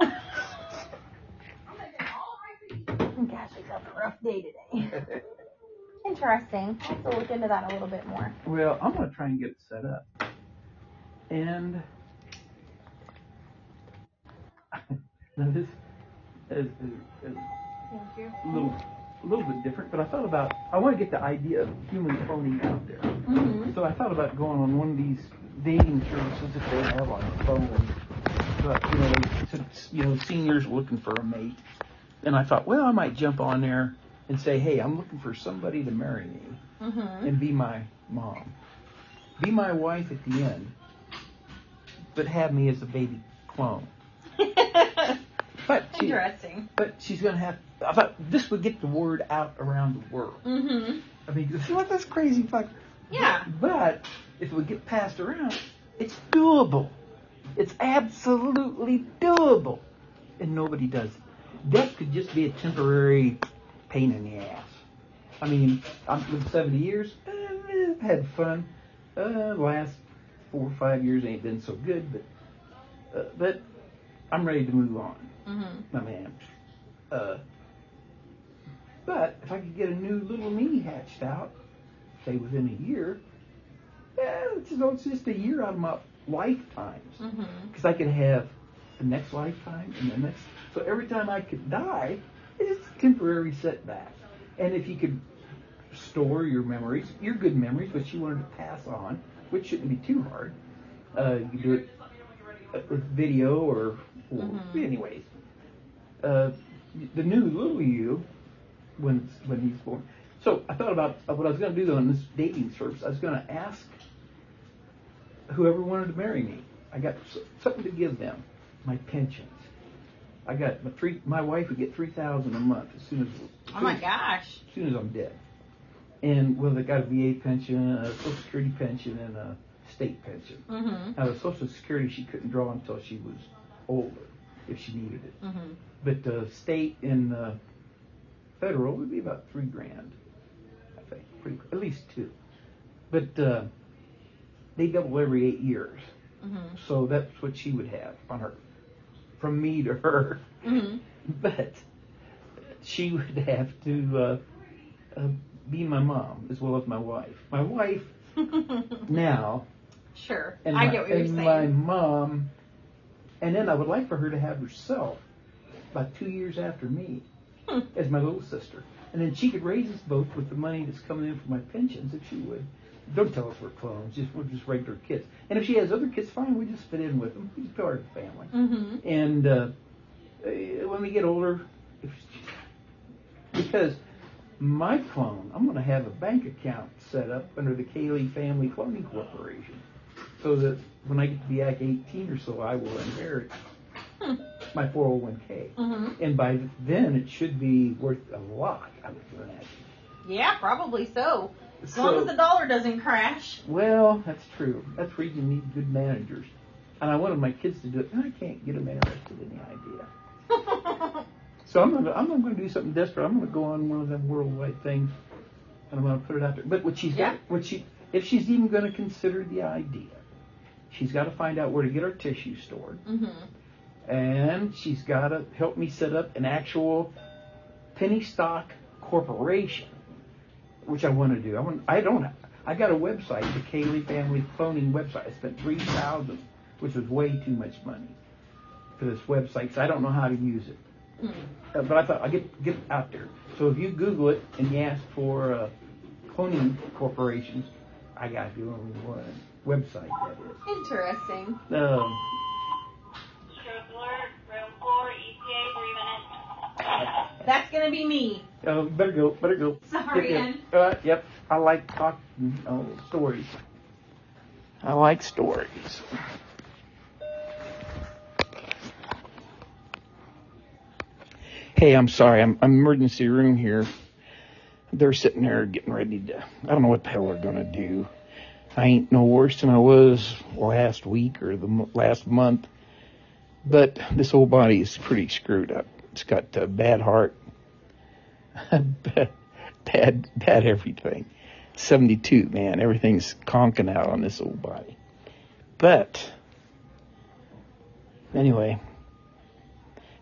I'm making all my feet. Gosh, it's a rough day today. Interesting. I'll have to look into that a little bit more. Well, I'm going to try and get it set up. And now this is a little bit different, but I thought about, I want to get the idea of human cloning out there. Mm-hmm. So I thought about going on one of these dating services that they have on the phone. But, seniors looking for a mate. And I thought, well, I might jump on there and say, hey, I'm looking for somebody to marry me, mm-hmm. and be my mom. Be my wife at the end, but have me as a baby clone. Interesting. But she's going to have, I thought this would get the word out around the world. Mm-hmm. I mean, this is what this crazy fuck. Yeah. But if it would get passed around, it's doable. It's absolutely doable. And nobody does it. Death could just be a temporary pain in the ass. I mean, I've lived 70 years. I've had fun. Last 4 or 5 years ain't been so good, but I'm ready to move on, mm-hmm. my man. But if I could get a new little me hatched out, say within a year, it's just a year out of my lifetimes, because mm-hmm. I could have the next lifetime and the next. So every time I could die, it's a temporary setback. And if you could store your memories, your good memories, which you wanted to pass on, which shouldn't be too hard, you do it with video or mm-hmm. anyways. The new little you, when he's born. So I thought about what I was going to do on this dating service. I was going to ask whoever wanted to marry me. I got something to give them, my pension. I got my wife would get $3,000 a month as soon as I'm dead, and well, they got a VA pension, a Social Security pension, and a state pension. Mm-hmm. Now the Social Security she couldn't draw until she was older, if she needed it. Mm-hmm. But the state and the federal would be about $3,000, I think, at least $2,000. But they double every 8 years, mm-hmm. so that's what she would have on her. From me to her, mm-hmm. but she would have to be my mom as well as my wife. My wife now, sure, and I get what you're saying. My mom, and then I would like for her to have herself about 2 years after me as my little sister, and then she could raise us both with the money that's coming in from my pensions if she would. Don't tell us we're clones. We're just regular kids. And if she has other kids, fine. We just fit in with them. We just part of the family. Mm-hmm. And when we get older, because my clone, I'm going to have a bank account set up under the Kayley Family Cloning Corporation. so that when I get to be like 18 or so, I will inherit my 401k. Mm-hmm. And by then, it should be worth a lot, I would imagine. Yeah, probably so. As long as the dollar doesn't crash. Well, that's true. That's where you need good managers. And I wanted my kids to do it, and I can't get them interested in the idea. So I'm going to do something desperate. I'm going to go on one of them worldwide things, and I'm going to put it out there. But what she's got, if she's even going to consider the idea, she's got to find out where to get our tissue stored, and she's got to help me set up an actual penny stock corporation, which I want to do. I got a website, the Kayley Family Cloning website. I spent $3,000, which was way too much money for this website, so I don't know how to use it. But I thought I'd get it out there. So if you Google it and you ask for cloning corporations, I got the only one website that is. Interesting. Stroke alert, room 4, ETA, 3 minutes. That's gonna be me. Oh, better go. Sorry, Ann. Yep, I like talking stories. I like stories. Hey, I'm sorry. I'm emergency room here. They're sitting there getting ready to... I don't know what the hell they're going to do. I ain't no worse than I was last week or the last month. But this whole body is pretty screwed up. It's got a bad heart. bad everything. 72, man. Everything's conking out on this old body. But, anyway...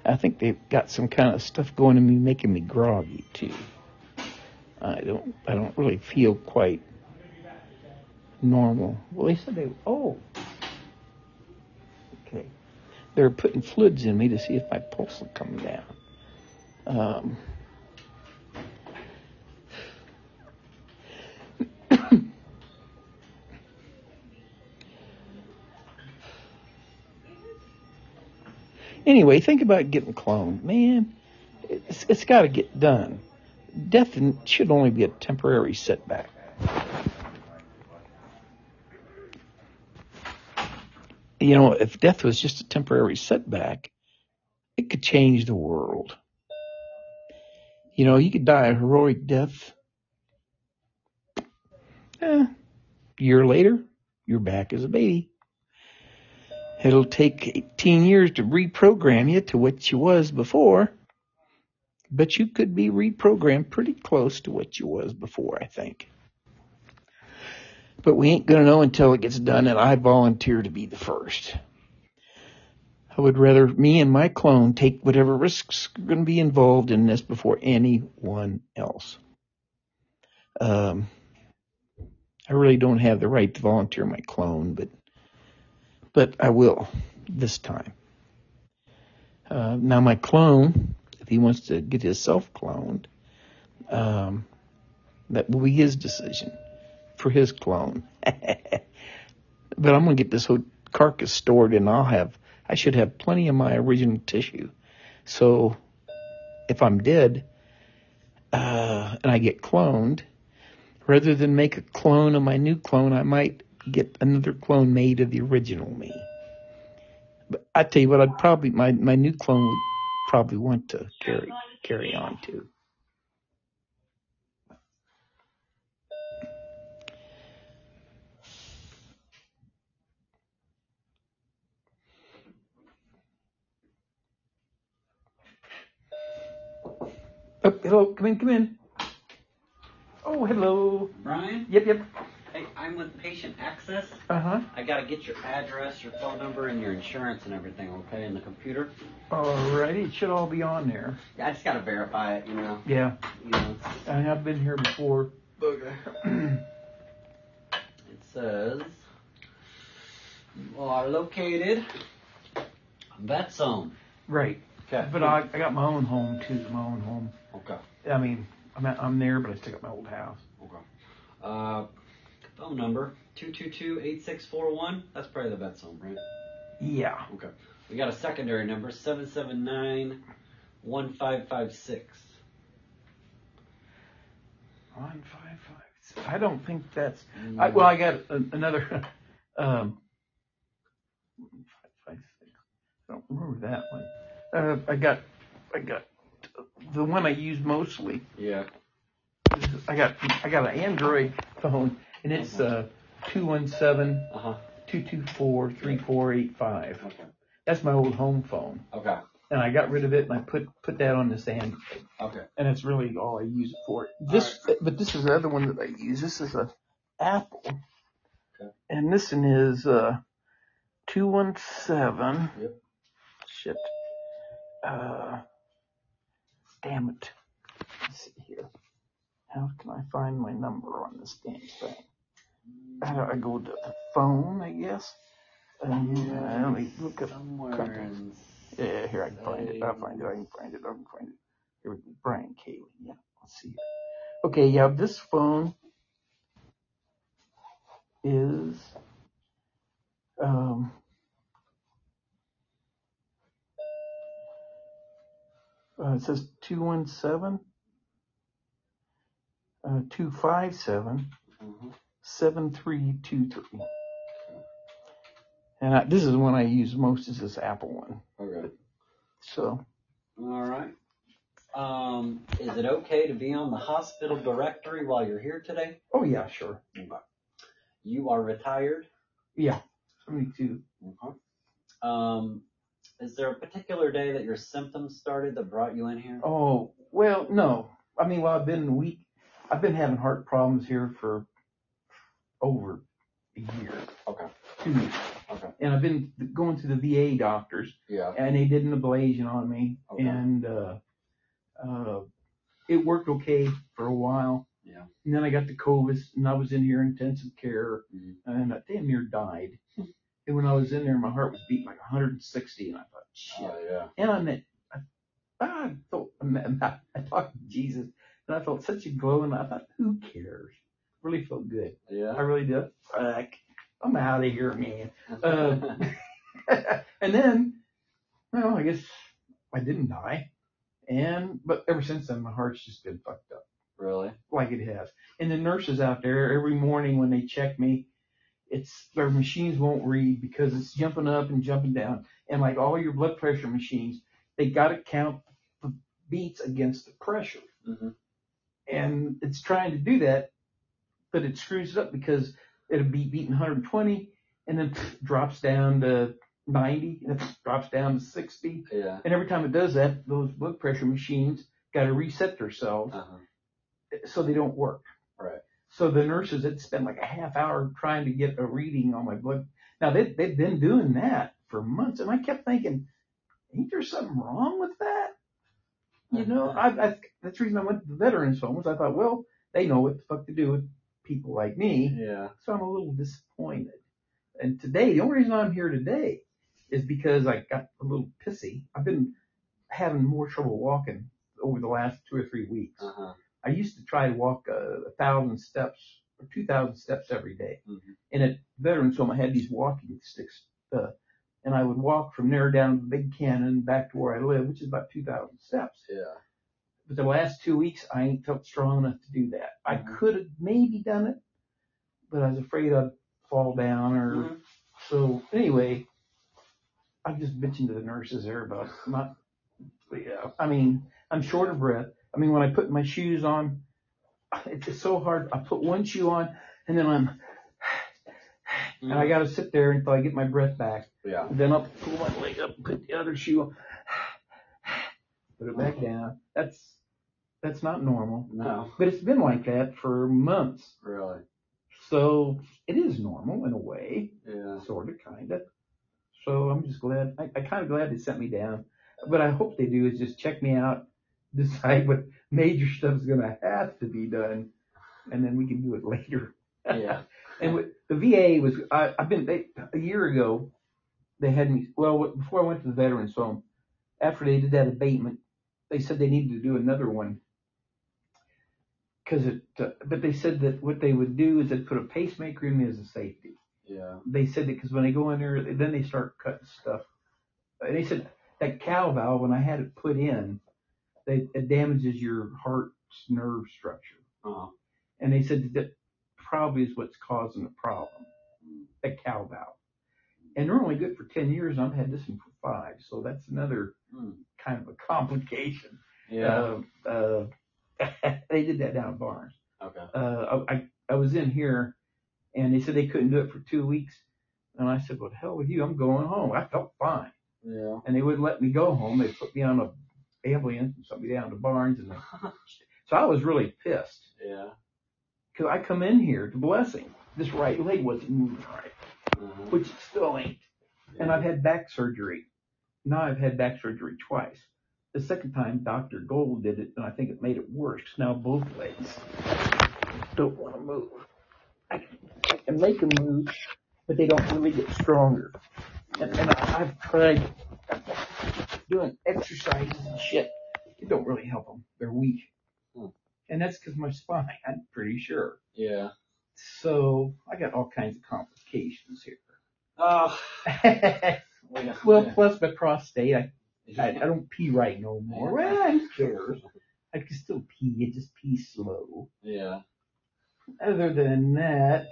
I think they've got some kind of stuff going in me, making me groggy too. I don't really feel quite normal. Well, they said okay. They're putting fluids in me to see if my pulse will come down. Anyway, think about getting cloned. Man, it's got to get done. Death should only be a temporary setback. You know, if death was just a temporary setback, it could change the world. You know, you could die a heroic death. A year later, you're back as a baby. It'll take 18 years to reprogram you to what you was before, but you could be reprogrammed pretty close to what you was before, I think. But we ain't going to know until it gets done, and I volunteer to be the first. I would rather me and my clone take whatever risks are going to be involved in this before anyone else. I really don't have the right to volunteer my clone, but I will this time. Now my clone, if he wants to get himself cloned, that will be his decision for his clone. But I'm going to get this whole carcass stored, and I should have plenty of my original tissue. So if I'm dead and I get cloned, rather than make a clone of my new clone, I might get another clone made of the original me. But I tell you what, I'd probably my new clone would probably want to carry on too. Oh, hello, come in. Oh, hello, Brian. Yep. Hey, I'm with Patient Access. I gotta get your address, your phone number, and your insurance and everything, okay, in the computer. Alrighty, it should all be on there. Yeah, I just gotta verify it, you know. Yeah. You know. I mean, I've been here before. Okay. It says you are located Vet Zone. Right. Okay. But I got my own home too. Okay. I mean, I'm there, but I still got my old house. Okay. Phone number 222-8641. That's probably the Vet's Home, right? Yeah. Okay. We got a secondary number 779-1556. 1556. I don't think that's. I got another don't remember that one. I got the one I use mostly. Yeah. I got an Android phone, and it's 217-224-3485. Okay. That's my old home phone. Okay. And I got rid of it, and I put that on this Android. Okay. And it's really all I use it for. This, right. But this is the other one that I use. This is an Apple. Okay. And this one is 217. Yep. Shit. Damn it. Let's see here. How can I find my number on this damn thing? How do I go to the phone, I guess? Let me look up. Yeah, here, I can find it. I can find it. Here we go. Brian Kayley. Yeah, let's see here. Okay, yeah, this phone is... it says 217-257-7323. And this is the one I use most, is this Apple one. Okay. So. All right. Is it okay to be on the hospital directory while you're here today? Oh, yeah, sure. Okay. You are retired? Yeah, me too. Okay. Is there a particular day that your symptoms started that brought you in here? Oh, well, no. I mean, well, I've been weak. I've been having heart problems here for over a year. Okay. 2 years. Okay. And I've been going to the VA doctors. Yeah. And they did an ablation on me. Okay. And it worked okay for a while. Yeah. And then I got the COVID, and I was in here intensive care, and I damn near died. And when I was in there, my heart was beating like 160, and I thought, shit. Oh, yeah. And I talked to Jesus, and I felt such a glow, and I thought, who cares? Really felt good. Yeah. I really did. Fuck. I'm out of here, man. And then, well, I guess I didn't die. But ever since then, my heart's just been fucked up. Really? Like it has. And the nurses out there, every morning when they check me, their machines won't read because it's jumping up and jumping down. And like all your blood pressure machines, they got to count the beats against the pressure. Mm-hmm. And it's trying to do that, but it screws it up because it'll be beating 120 and then drops down to 90 and then drops down to 60. Yeah. And every time it does that, those blood pressure machines got to reset themselves so they don't work. Right. So the nurses had spent like a half hour trying to get a reading on my blood. Now, they've been doing that for months, and I kept thinking, ain't there something wrong with that? You know, that's the reason I went to the Veterans Home, was I thought, well, they know what the fuck to do with people like me. Yeah. So I'm a little disappointed. And today, the only reason I'm here today is because I got a little pissy. I've been having more trouble walking over the last 2 or 3 weeks. Uh-huh. I used to try to walk 1,000 steps or 2,000 steps every day. Mm-hmm. And at Veterans Home, I had these walking sticks, and I would walk from there down to the Big Canyon back to where I live, which is about 2,000 steps. Yeah. But the last 2 weeks, I ain't felt strong enough to do that. Mm-hmm. I could have maybe done it, but I was afraid I'd fall down. So anyway, I'm just bitching to the nurses there about not. Yeah. I mean, I'm short of breath. I mean, when I put my shoes on, it's so hard. I put one shoe on, and then and I got to sit there until I get my breath back. Yeah. Then I'll pull my leg up, put the other shoe on, put it back down. That's not normal. No. But it's been like that for months. Really? So it is normal in a way. Yeah. Sort of, kind of. So I'm just glad. I'm kind of glad they sent me down. But I hope they do is just check me out, decide what major stuff is going to have to be done, and then we can do it later. Yeah. And with the VA was, a year ago, they had me, well, before I went to the Veterans Home, after they did that abatement, they said they needed to do another one. But they said that what they would do is they'd put a pacemaker in me as a safety. Yeah. They said that because when they go in there, then they start cutting stuff. And they said that cow valve, when I had it put in, it damages your heart's nerve structure. Uh-huh. And they said that probably is what's causing the problem, the cow valve. And they're only good for 10 years. I've had this one for 5. So that's another kind of a complication. Yeah. They did that down at Barnes. Okay. I was in here, and they said they couldn't do it for 2 weeks. And I said, well, the hell with you. I'm going home. I felt fine. Yeah. And they wouldn't let me go home. They put me on a ambulance and sent me down to Barnes. And so I was really pissed. Yeah. Because I come in here to Blessing. This right leg wasn't moving right, which it still ain't. Yeah. And I've had back surgery. Now I've had back surgery twice. The second time, Dr. Gold did it, and I think it made it worse. Now both legs don't want to move. I can make them move, but they don't really get stronger. And I've tried doing exercises and shit. It don't really help them. They're weak. And that's because my spine, I'm pretty sure. Yeah. So I got all kinds of complications here. Oh. Well, plus my prostate, I don't pee right no more. Well, who cares? I can still pee. I just pee slow. Yeah. Other than that,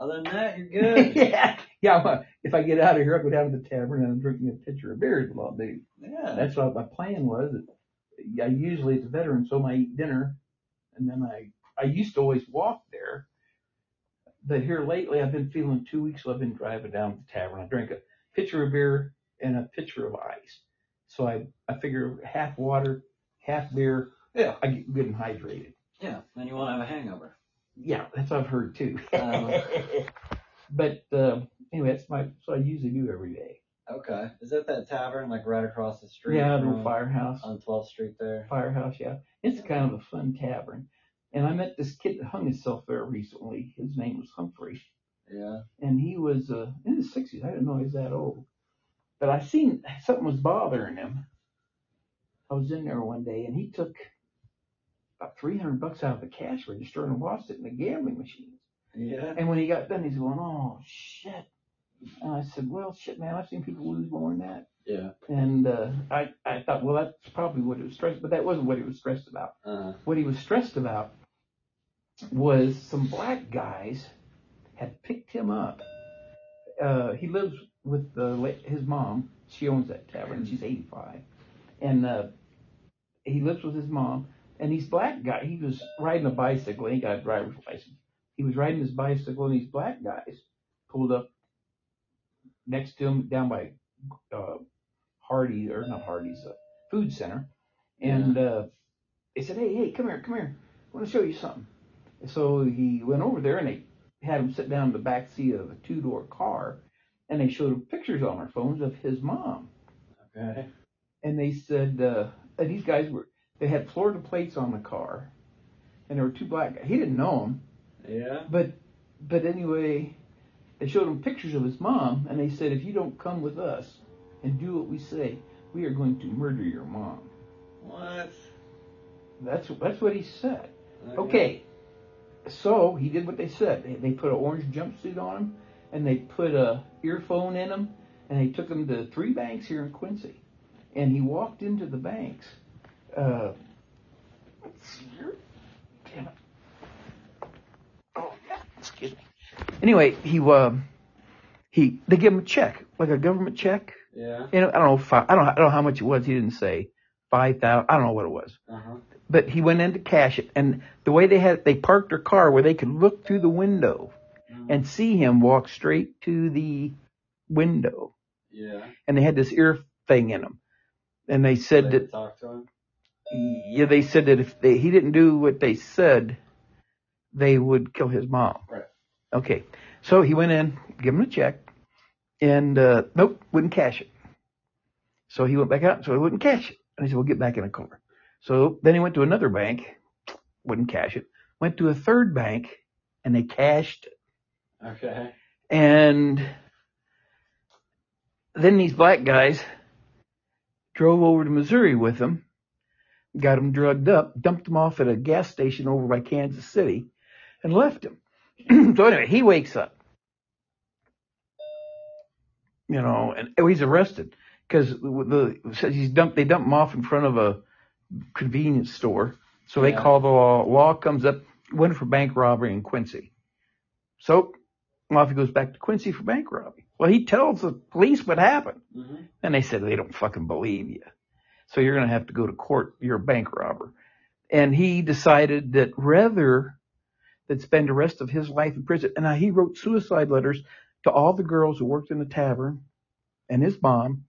you're good. Yeah. Well, if I get out of here, I'll go down to the tavern and I'm drinking a pitcher of beer is what I'll do. Yeah. That's what my plan was. I usually at the Veterans Home I eat dinner, and then I used to always walk there. But here lately, I've been feeling 2 weeks, so I've been driving down to the tavern. I drank a pitcher of beer and a pitcher of ice. So I figure half water, half beer. Yeah. I get good and hydrated. Yeah. Then you won't have a hangover. Yeah, that's what I've heard too. But anyway, so I usually do every day. Okay. Is that tavern like right across the street? Yeah, the Firehouse. On 12th Street there. Firehouse, yeah. It's kind of a fun tavern. And I met this kid that hung himself there recently. His name was Humphrey. Yeah. And he was in his 60s. I didn't know he was that old. But I seen something was bothering him. I was in there one day, and he took about $300 out of the cash register and lost it in the gambling machines. Yeah. And when he got done, he's going, oh, shit. And I said, well, shit, man, I've seen people lose more than that. Yeah. And I thought, well, that's probably what it was stressed, but that wasn't what he was stressed about. What he was stressed about was some black guys had picked him up. He lives with his mom. She owns that tavern. She's 85. And he lives with his mom. And these black guys, he was riding a bicycle. He got a driver's license. He was riding his bicycle, and these black guys pulled up next to him down by Food Center. And they said, hey, come here. I want to show you something. And so he went over there, and they had him sit down in the back seat of a 2-door car, and they showed him pictures on their phones of his mom. Okay. And they said, these guys they had Florida plates on the car, and there were 2 black guys. He didn't know them. Yeah. But anyway, they showed him pictures of his mom, and they said, if you don't come with us and do what we say, we are going to murder your mom. What? That's what he said. Okay. So he did what they said. They put an orange jumpsuit on him, and they put a earphone in him, and they took him to 3 banks here in Quincy. And he walked into the banks. Let's see here. Damn it. Oh, yeah. Excuse me. Anyway, they gave him a check, like a government check. Yeah. And I don't know I don't know how much it was. He didn't say 5,000. I don't know what it was. Uh-huh. But he went in to cash it, and the way they parked their car where they could look through the window and see him walk straight to the window. Yeah. And they had this ear thing in him, and they said that talk to him? Yeah, they said that if he didn't do what they said, they would kill his mom. Right. Okay, so he went in, gave him a check, and nope, wouldn't cash it. So he went back out, so he wouldn't cash it. And he said, well, get back in the car. So then he went to another bank, wouldn't cash it, went to a third bank, and they cashed it. Okay. And then these black guys drove over to Missouri with him, got him drugged up, dumped him off at a gas station over by Kansas City, and left him. So anyway, he wakes up, and he's arrested because they dump him off in front of a convenience store. So they call the law. Law comes up, went for bank robbery in Quincy. So Mafia goes back to Quincy for bank robbery. Well, he tells the police what happened. Mm-hmm. And they said, they don't fucking believe you. So you're going to have to go to court. You're a bank robber. And he decided that rather than spend the rest of his life in prison. And he wrote suicide letters to all the girls who worked in the tavern and his mom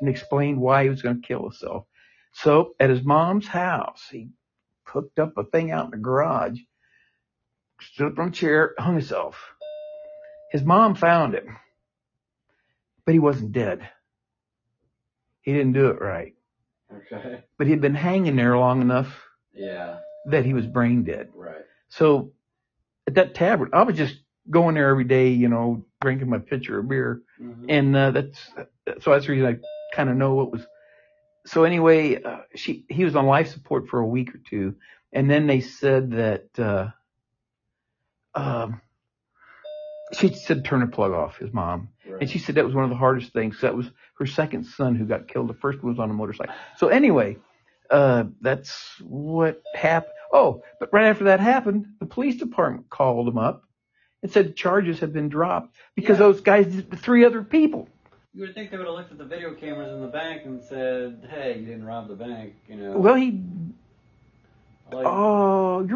and explained why he was going to kill himself. So at his mom's house, he hooked up a thing out in the garage, stood up on a chair, hung himself. His mom found him, but he wasn't dead. He didn't do it right. Okay. But he'd been hanging there long enough that he was brain dead. Right. So at that tavern, I was just going there every day, you know, drinking my pitcher of beer. Mm-hmm. And that's the reason I kind of know what was. So anyway, he was on life support for a week or two. And then they said that she said, turn the plug off, his mom. Right. And she said that was one of the hardest things. That was her second son who got killed. The first one was on a motorcycle. So anyway, that's what happened. Oh, but right after that happened, the police department called him up and said charges had been dropped because those guys, three other people. You would think they would have looked at the video cameras in the bank and said, hey, you didn't rob the bank, you know. Well, you're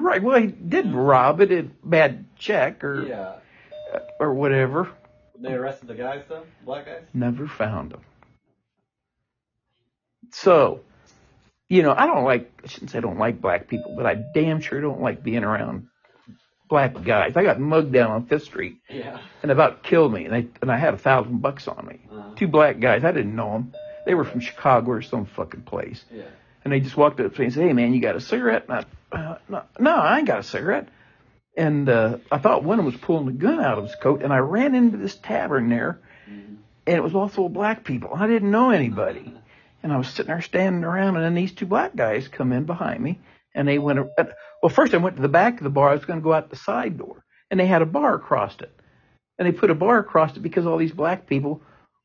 right. Well, he did rob it, a bad check or whatever. They arrested the guys, though? Black guys? Never found them. So, you know, I shouldn't say I don't like black people, but I damn sure don't like being around black guys. I got mugged down on Fifth Street and about killed me, and I had $1,000 on me. Uh-huh. Two black guys. I didn't know them. They were from Chicago or some fucking place. Yeah. And they just walked up to me and said, hey, man, you got a cigarette? And no, I ain't got a cigarette. And I thought one of them was pulling a gun out of his coat, and I ran into this tavern there, mm-hmm. and it was all full of black people. I didn't know anybody. And I was sitting there standing around, and then these two black guys come in behind me, and they went – well, first I went to the back of the bar. I was going to go out the side door, and they had a bar across it. And they put a bar across it because all these black people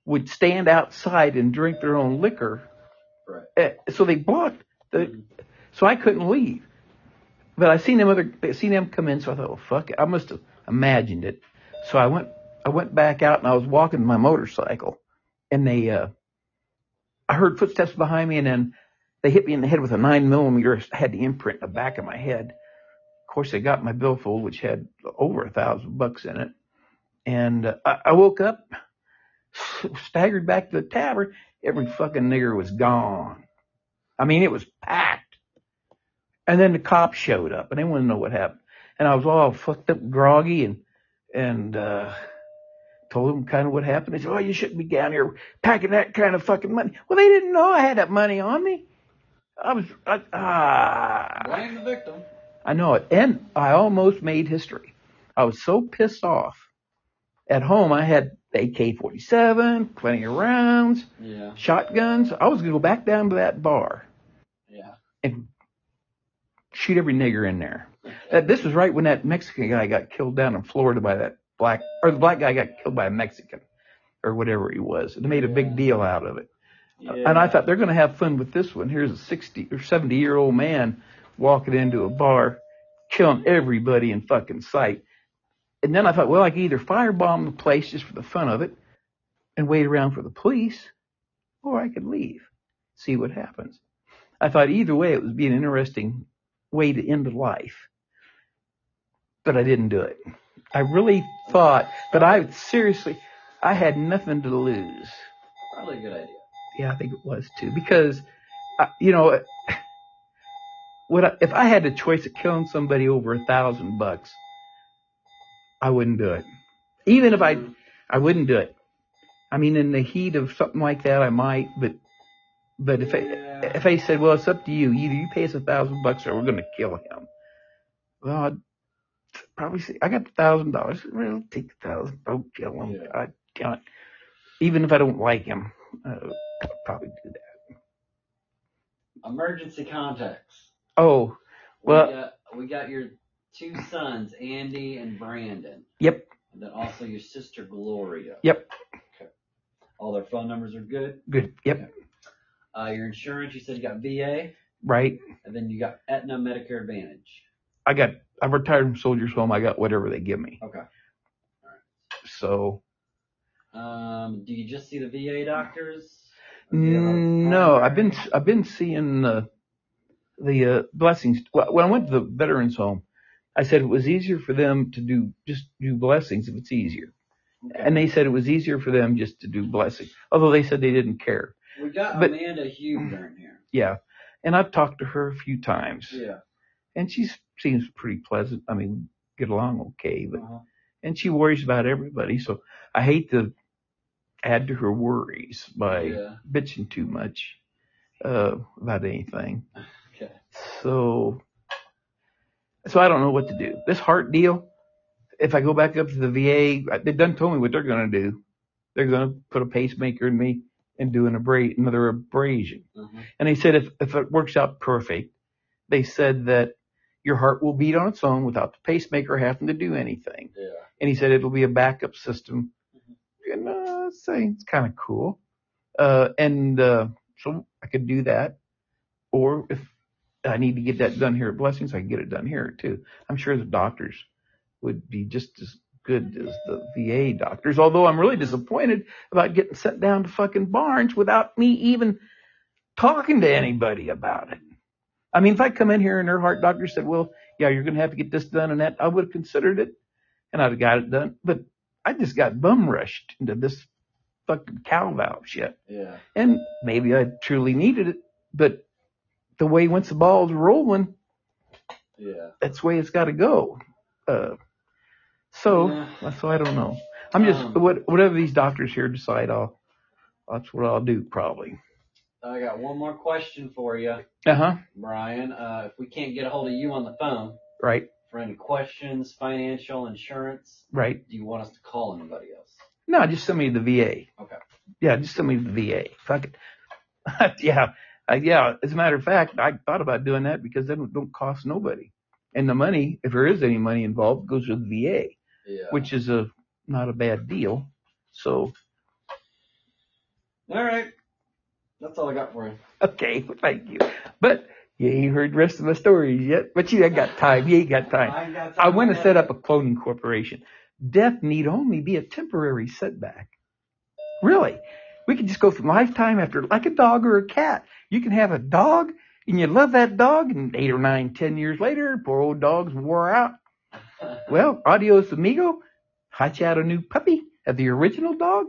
would stand outside and drink their own liquor. Right. So they blocked so I couldn't leave. But I seen them come in, so I thought, well, fuck it. I must have imagined it. So I went back out, and I was walking my motorcycle, and they I heard footsteps behind me, and then they hit me in the head with a 9mm. I had the imprint in the back of my head. Of course, they got my billfold, which had over $1,000 in it. And I woke up, staggered back to the tavern. Every fucking nigger was gone. I mean, it was packed. And then the cops showed up, and they wanted to know what happened. And I was all fucked up, groggy, and told them kind of what happened. They said, oh, you shouldn't be down here packing that kind of fucking money. Well, they didn't know I had that money on me. Blame the victim. I know it. And I almost made history. I was so pissed off. At home, I had AK-47, plenty of rounds, shotguns. I was going to go back down to that bar and shoot every nigger in there. This was right when that Mexican guy got killed down in Florida by that black, or the black guy got killed by a Mexican or whatever he was. They made a big deal out of it. Yeah. And I thought, they're going to have fun with this one. Here's a 60 or 70-year-old man walking into a bar, killing everybody in fucking sight. And then I thought, well, I could either firebomb the place just for the fun of it and wait around for the police, or I could leave, see what happens. I thought either way it would be an interesting way to end life, but I didn't do it. I really thought, but I had nothing to lose. Probably a good idea. Yeah, I think it was too, because, you know, if I had the choice of killing somebody over $1,000, I wouldn't do it. Even if I wouldn't do it. I mean, in the heat of something like that, I might. But if they said, well, it's up to you. Either you pay us $1,000 or we're going to kill him. Well, I'd probably say, I got $1,000. Well, take $1,000. Don't kill him. Yeah. God damn it. Even if I don't like him, I'd probably do that. Emergency contacts. Oh, well. We got your two sons, Andy and Brandon. Yep. And then also your sister, Gloria. Yep. Okay. All their phone numbers are good? Good, yep. Okay. Your insurance, you said you got VA? Right. And then you got Aetna, Medicare Advantage. I'm retired from Soldiers Home. I got whatever they give me. Okay. All right. so. Do you just see the VA doctors? No, I've been seeing the Blessings. When I went to the Veterans Home, I said it was easier for them to do Blessings if it's easier. Okay. And they said it was easier for them just to do Blessings, although they said they didn't care. We got Amanda Hugh down here. Yeah, and I've talked to her a few times. Yeah, and she seems pretty pleasant. I mean, get along okay, but and she worries about everybody. So I hate to add to her worries by bitching too much about anything. Okay. So I don't know what to do. This heart deal. If I go back up to the VA, they done told me what they're going to do. They're going to put a pacemaker in me and do another abrasion. Mm-hmm. And they said if it works out perfect, they said that your heart will beat on its own without the pacemaker having to do anything. Yeah. And he said it'll be a backup system. Mm-hmm. And I say it's kind of cool. So I could do that. Or if I need to get that done here at Blessings, I can get it done here too. I'm sure the doctors would be just as good as the VA doctors, although I'm really disappointed about getting sent down to fucking Barnes without me even talking to anybody about it. I mean, if I come in here and her heart doctor said, well, yeah, you're going to have to get this done and that, I would have considered it and I'd have got it done. But I just got bum rushed into this fucking cow valve shit. Yeah. And maybe I truly needed it, but the way once the ball's rolling, yeah, that's the way it's got to go. So I don't know. I'm just whatever these doctors here decide. That's what I'll do probably. I got one more question for you, Brian. If we can't get a hold of you on the phone, right? For any questions, financial, insurance, right? Do you want us to call anybody else? No, just send me to the VA. Okay. Yeah, just send me to the VA. Fuck it. yeah. As a matter of fact, I thought about doing that because they don't cost nobody. And the money, if there is any money involved, goes to the VA, which is not a bad deal. So. All right. That's all I got for you. Okay. Thank you. But you ain't heard the rest of my stories yet. But you ain't got time. You ain't got time. I want to set up a cloning corporation. Death need only be a temporary setback. Really. We can just go from lifetime after, like a dog or a cat. You can have a dog. And you love that dog, and 8 or 9, 10 years later, poor old dog's wore out. Well, adios amigo, hatch out a new puppy of the original dog.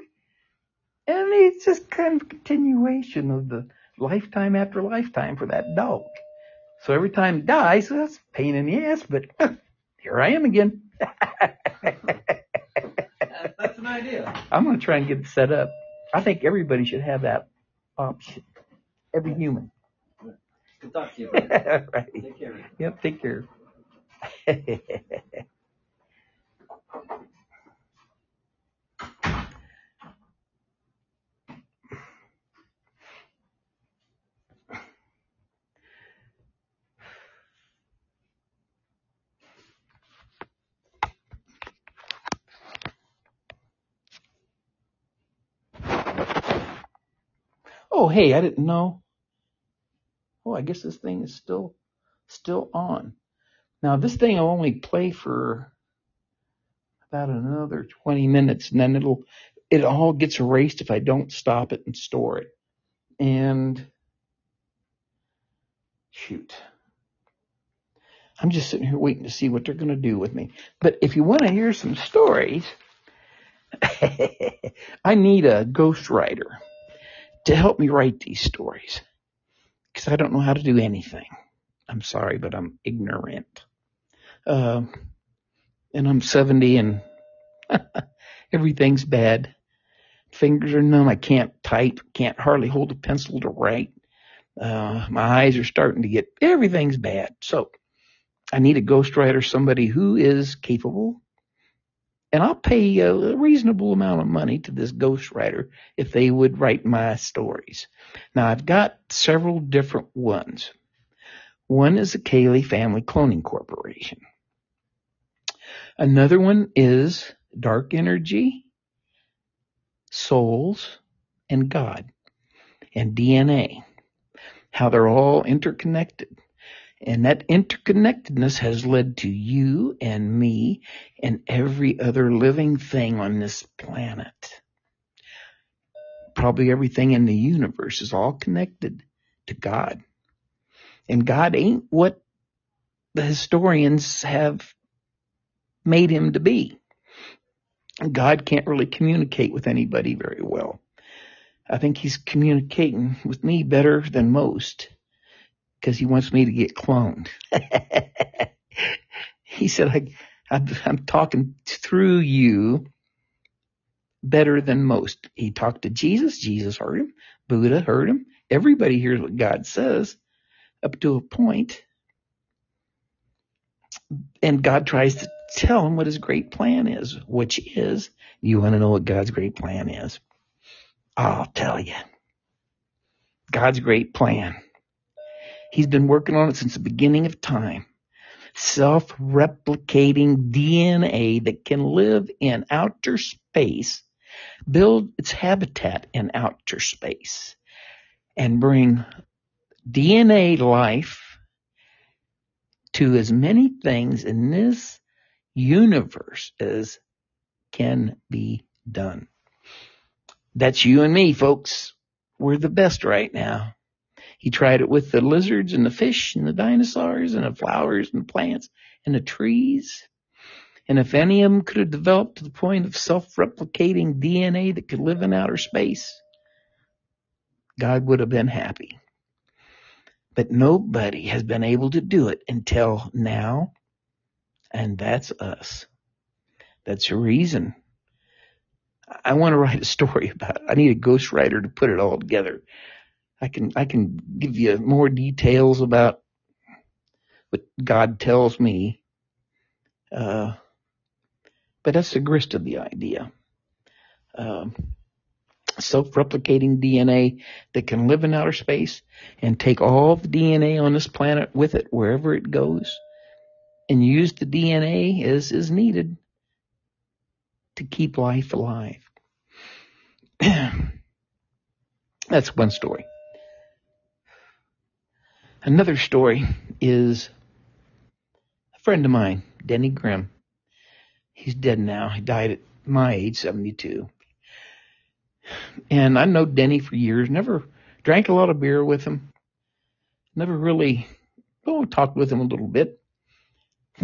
And it's just kind of a continuation of the lifetime after lifetime for that dog. So every time it dies, that's a pain in the ass, but here I am again. That's an idea. I'm going to try and get it set up. I think everybody should have that option, every human. Good talk to you. Right. Take care. Yep, take care. Oh, hey, I didn't know. Oh, I guess this thing is still on. Now, this thing will only play for about another 20 minutes, and then it all gets erased if I don't stop it and store it. And shoot. I'm just sitting here waiting to see what they're going to do with me. But if you want to hear some stories, I need a ghostwriter to help me write these stories. Because I don't know how to do anything. I'm sorry, but I'm ignorant. And I'm 70 and everything's bad. Fingers are numb. I can't type. Can't hardly hold a pencil to write. My eyes are starting to get, everything's bad. So I need a ghostwriter, somebody who is capable. And I'll pay a reasonable amount of money to this ghostwriter if they would write my stories. Now, I've got several different ones. One is the Kayley Family Cloning Corporation. Another one is Dark Energy, Souls, and God, and DNA. How they're all interconnected. And that interconnectedness has led to you and me and every other living thing on this planet. Probably everything in the universe is all connected to God. And God ain't what the historians have made him to be. God can't really communicate with anybody very well. I think he's communicating with me better than most because he wants me to get cloned. He said, I'm talking through you better than most. He talked to Jesus. Jesus heard him. Buddha heard him. Everybody hears what God says up to a point. And God tries to tell him what his great plan is, which is, you want to know what God's great plan is? I'll tell you. God's great plan. He's been working on it since the beginning of time. Self-replicating DNA that can live in outer space, build its habitat in outer space, and bring DNA life to as many things in this universe as can be done. That's you and me, folks. We're the best right now. He tried it with the lizards and the fish and the dinosaurs and the flowers and the plants and the trees. And if any of them could have developed to the point of self-replicating DNA that could live in outer space, God would have been happy. But nobody has been able to do it until now. And that's us. That's the reason. I want to write a story about it. I need a ghostwriter to put it all together. I can give you more details about what God tells me. But that's the grist of the idea. Self-replicating DNA that can live in outer space and take all the DNA on this planet with it wherever it goes and use the DNA as is needed to keep life alive. That's one story. Another story is a friend of mine, Denny Grimm. He's dead now. He died at my age, 72. And I know Denny for years, never drank a lot of beer with him, never really talked with him a little bit.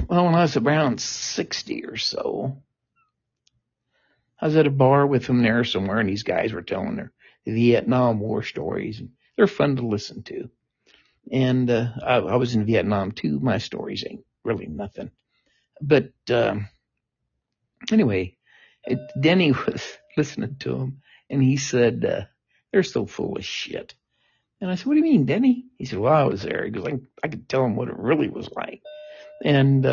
Well, when I was around 60 or so, I was at a bar with him there somewhere, and these guys were telling their Vietnam War stories. They're fun to listen to. And I was in Vietnam, too. My stories ain't really nothing. But anyway, Denny was listening to him, and he said, they're so full of shit. And I said, what do you mean, Denny? He said, well, I was there. He goes, I could tell him what it really was like. And,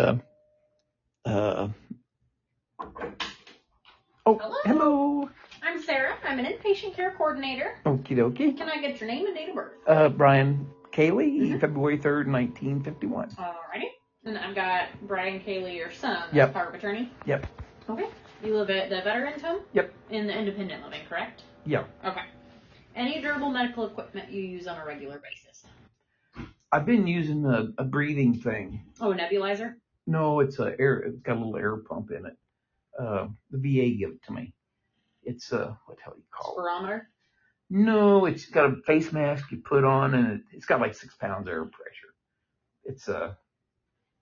hello. I'm Sarah. I'm an inpatient care coordinator. Okie dokie. Can I get your name and date of birth? Brian Kayley, February 3rd, 1951. Alrighty. And I've got Brian Kayley, your son, as power of attorney. Yep. Okay. You live at the Veterans Home? Yep. In the independent living, correct? Yeah. Okay. Any durable medical equipment you use on a regular basis? I've been using a breathing thing. Oh, a nebulizer? No, it's got a little air pump in it. The VA gave it to me. It's what the hell you call it? Spirometer? No, it's got a face mask you put on, and it's got like 6 pounds air pressure. It's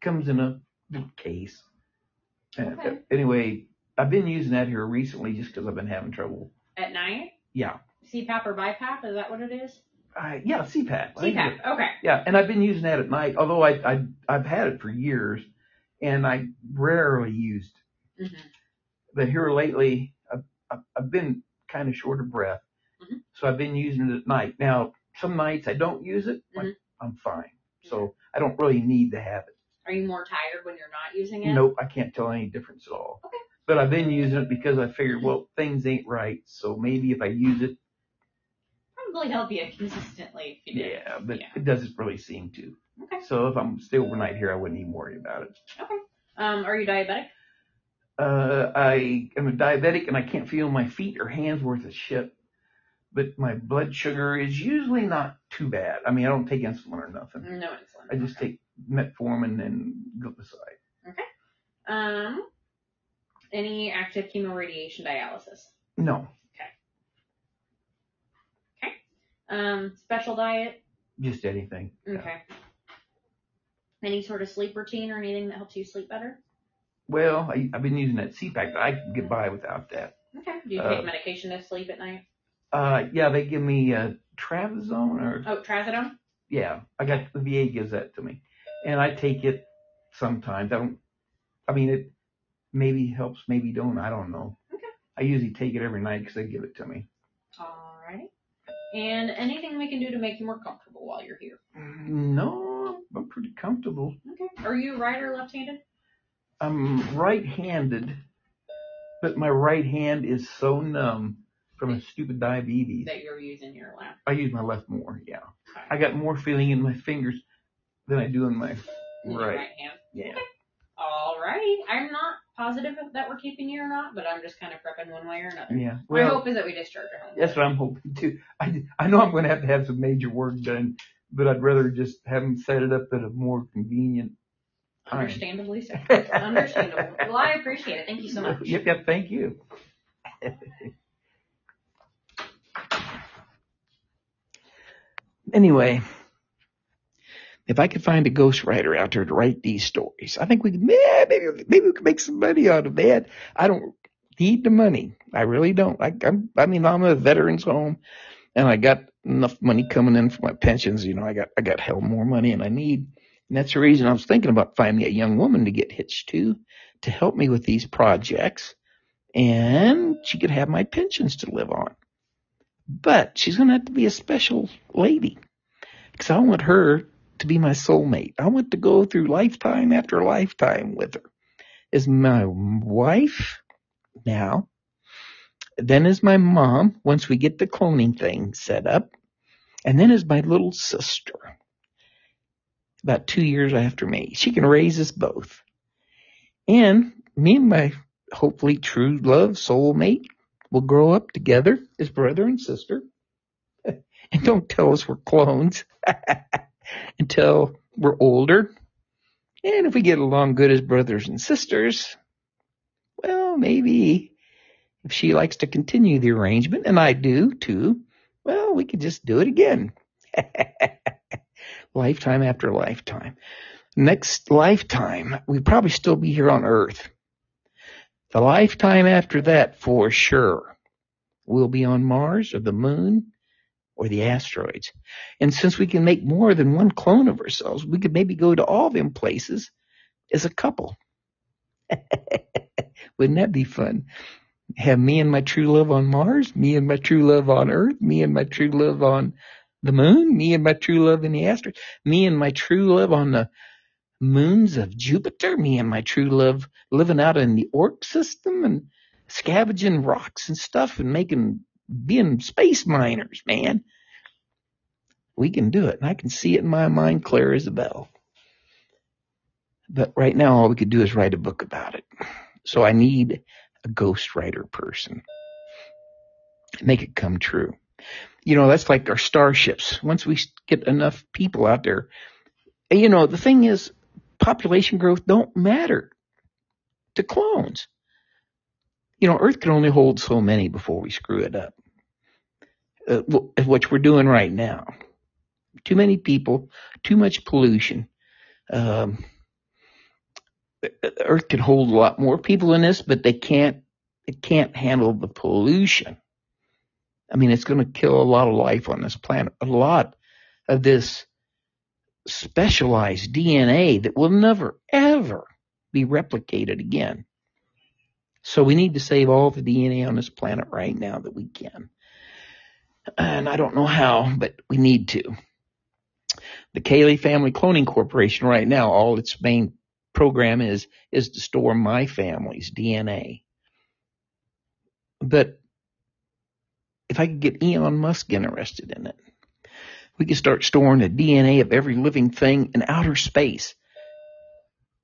comes in a big case. And okay. Anyway, I've been using that here recently just because I've been having trouble. At night? Yeah. CPAP or BiPAP? Is that what it is? Yeah, CPAP. CPAP. Okay. Yeah, and I've been using that at night, although I've had it for years, and I rarely used it. Mm-hmm. But here lately, I've been kind of short of breath, so I've been using it at night. Now, some nights I don't use it, but I'm fine. So I don't really need to have it. Are you more tired when you're not using it? Nope, I can't tell any difference at all. Okay. But I've been using it because I figured, well, things ain't right, so maybe if I use it. Probably help you consistently if you do. Yeah, but it doesn't really seem to. Okay. So if I'm stay overnight here, I wouldn't even worry about it. Okay. Are you diabetic? I am a diabetic, and I can't feel my feet or hands worth a shit. But my blood sugar is usually not too bad. I mean, I don't take insulin or nothing. No insulin. I just take metformin and then glipizide. Okay. Any active chemoradiation dialysis? No. Okay. Special diet? Just anything. Okay. Yeah. Any sort of sleep routine or anything that helps you sleep better? Well, I've been using that CPAP, but I can get by without that. Okay. Do you take medication to sleep at night? Yeah, they give me Trazodone or... Oh, Trazodone? Yeah. I got, the VA gives that to me. And I take it sometimes. It maybe helps, maybe don't. I don't know. Okay. I usually take it every night because they give it to me. All right. And anything we can do to make you more comfortable while you're here? No, I'm pretty comfortable. Okay. Are you right or left-handed? I'm right-handed, but my right hand is so numb from a stupid diabetes. That you're using your left? I use my left more, yeah. Okay. I got more feeling in my fingers than I do in my right hand? Yeah. Okay. All right. I'm not positive that we're keeping you or not, but I'm just kind of prepping one way or another. Yeah. Well, my hope is that we discharge her home. That's what I'm hoping, too. I know I'm going to have some major work done, but I'd rather just have them set it up at a more convenient time. Understandably so. Understandable. Well, I appreciate it. Thank you so much. Yep. Thank you. Anyway, if I could find a ghostwriter out there to write these stories, I think we could, maybe we could make some money out of that. I don't need the money. I really don't. I'm a veterans home, and I got enough money coming in for my pensions. You know, I got hell more money than I need. And that's the reason I was thinking about finding a young woman to get hitched to help me with these projects. And she could have my pensions to live on. But she's going to have to be a special lady, because I want her to be my soulmate. I want to go through lifetime after lifetime with her. As my wife now, then as my mom, once we get the cloning thing set up, and then as my little sister, about 2 years after me. She can raise us both. And me and my hopefully true love soulmate will grow up together as brother and sister. And don't tell us we're clones. Until we're older. And if we get along good as brothers and sisters, well, maybe if she likes to continue the arrangement, and I do too, well, we could just do it again. Lifetime after lifetime. Next lifetime, we'd probably still be here on Earth. The lifetime after that, for sure, we'll be on Mars or the moon or the asteroids. And since we can make more than one clone of ourselves, we could maybe go to all them places as a couple. Wouldn't that be fun? Have me and my true love on Mars, me and my true love on Earth, me and my true love on the moon, me and my true love in the asteroids, me and my true love on the moons of Jupiter, me and my true love living out in the Oort system and scavenging rocks and stuff and being space miners, man. We can do it, and I can see it in my mind clear as a bell. But right now all we could do is write a book about it. So I need a ghostwriter person. Make it come true. You know, that's like our starships. Once we get enough people out there, you know, the thing is, population growth don't matter to clones. You know, Earth can only hold so many before we screw it up, which we're doing right now. Too many people, too much pollution. Earth can hold a lot more people in this, but it can't handle the pollution. I mean, it's going to kill a lot of life on this planet, a lot of this specialized DNA that will never, ever be replicated again. So we need to save all the DNA on this planet right now that we can. And I don't know how, but we need to. The Kayley Family Cloning Corporation right now, all its main program is to store my family's DNA. But if I could get Elon Musk interested in it, we could start storing the DNA of every living thing in outer space.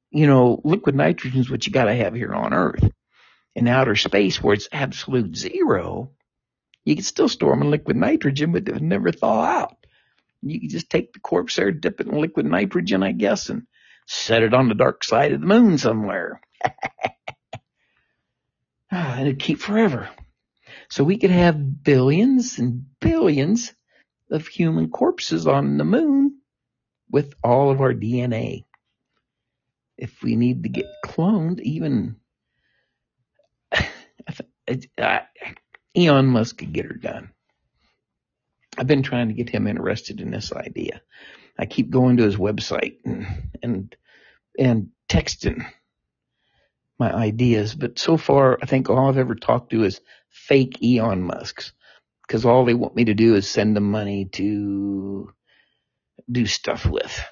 You know, liquid nitrogen is what you got to have here on Earth. In outer space where it's absolute zero, you can still store them in liquid nitrogen, but they'll never thaw out. And you can just take the corpse there, dip it in liquid nitrogen, I guess, and set it on the dark side of the moon somewhere. And it'd keep forever. So we could have billions and billions of human corpses on the moon with all of our DNA. If we need to get cloned, even Elon Musk could get her done. I've been trying to get him interested in this idea. I keep going to his website and texting my ideas, but so far I think all I've ever talked to is fake Elon Musks, because all they want me to do is send them money to do stuff with.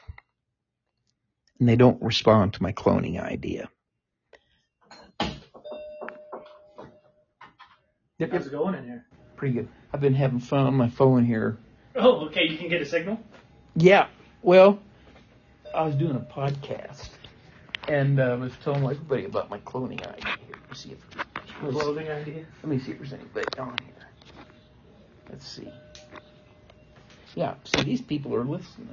And they don't respond to my cloning idea. How's it going in here? Pretty good. I've been having fun on my phone here. Oh, okay. You can get a signal? Yeah. Well, I was doing a podcast, and I was telling everybody about my cloning idea. Here, let's see if cloning idea. Let me see if there's anybody on here. Let's see. Yeah. So these people are listening.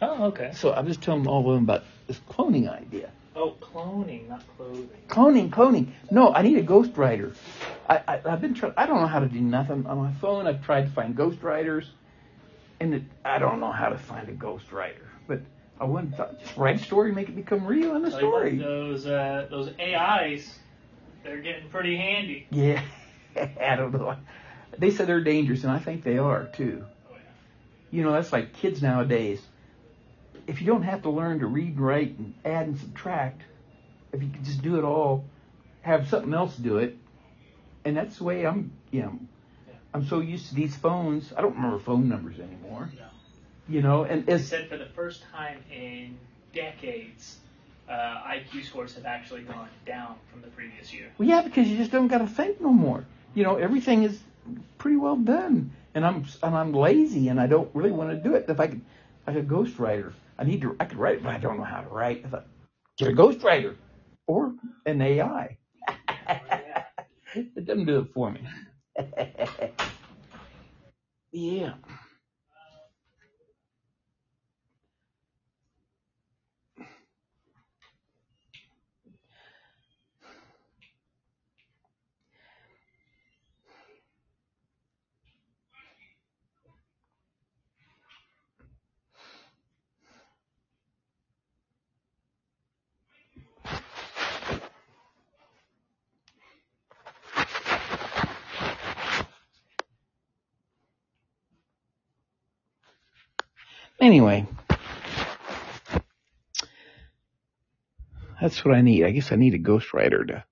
Oh, okay. So I was telling all of them about this cloning idea. Oh, cloning, not clothing. Cloning. No, I need a ghostwriter. I've been trying. I don't know how to do nothing on my phone. I've tried to find ghostwriters, and I don't know how to find a ghostwriter. But I wouldn't just write a story, make it become real in the story. Those AIs, they're getting pretty handy. Yeah, I don't know. They said they're dangerous, and I think they are too. Oh, yeah. You know, that's like kids nowadays. If you don't have to learn to read, write, and add and subtract, if you can just do it all, have something else do it. And that's the way I'm so used to these phones. I don't remember phone numbers anymore. No. You know, and as said, for the first time in decades, IQ scores have actually gone down from the previous year. Well, yeah, because you just don't got to think no more. You know, everything is pretty well done, and I'm lazy, and I don't really want to do it. If I could ghostwriter. I could write it, but I don't know how to write. I thought, get a ghostwriter or an AI. It doesn't do it for me. Yeah. Anyway, that's what I need. I guess I need a ghostwriter to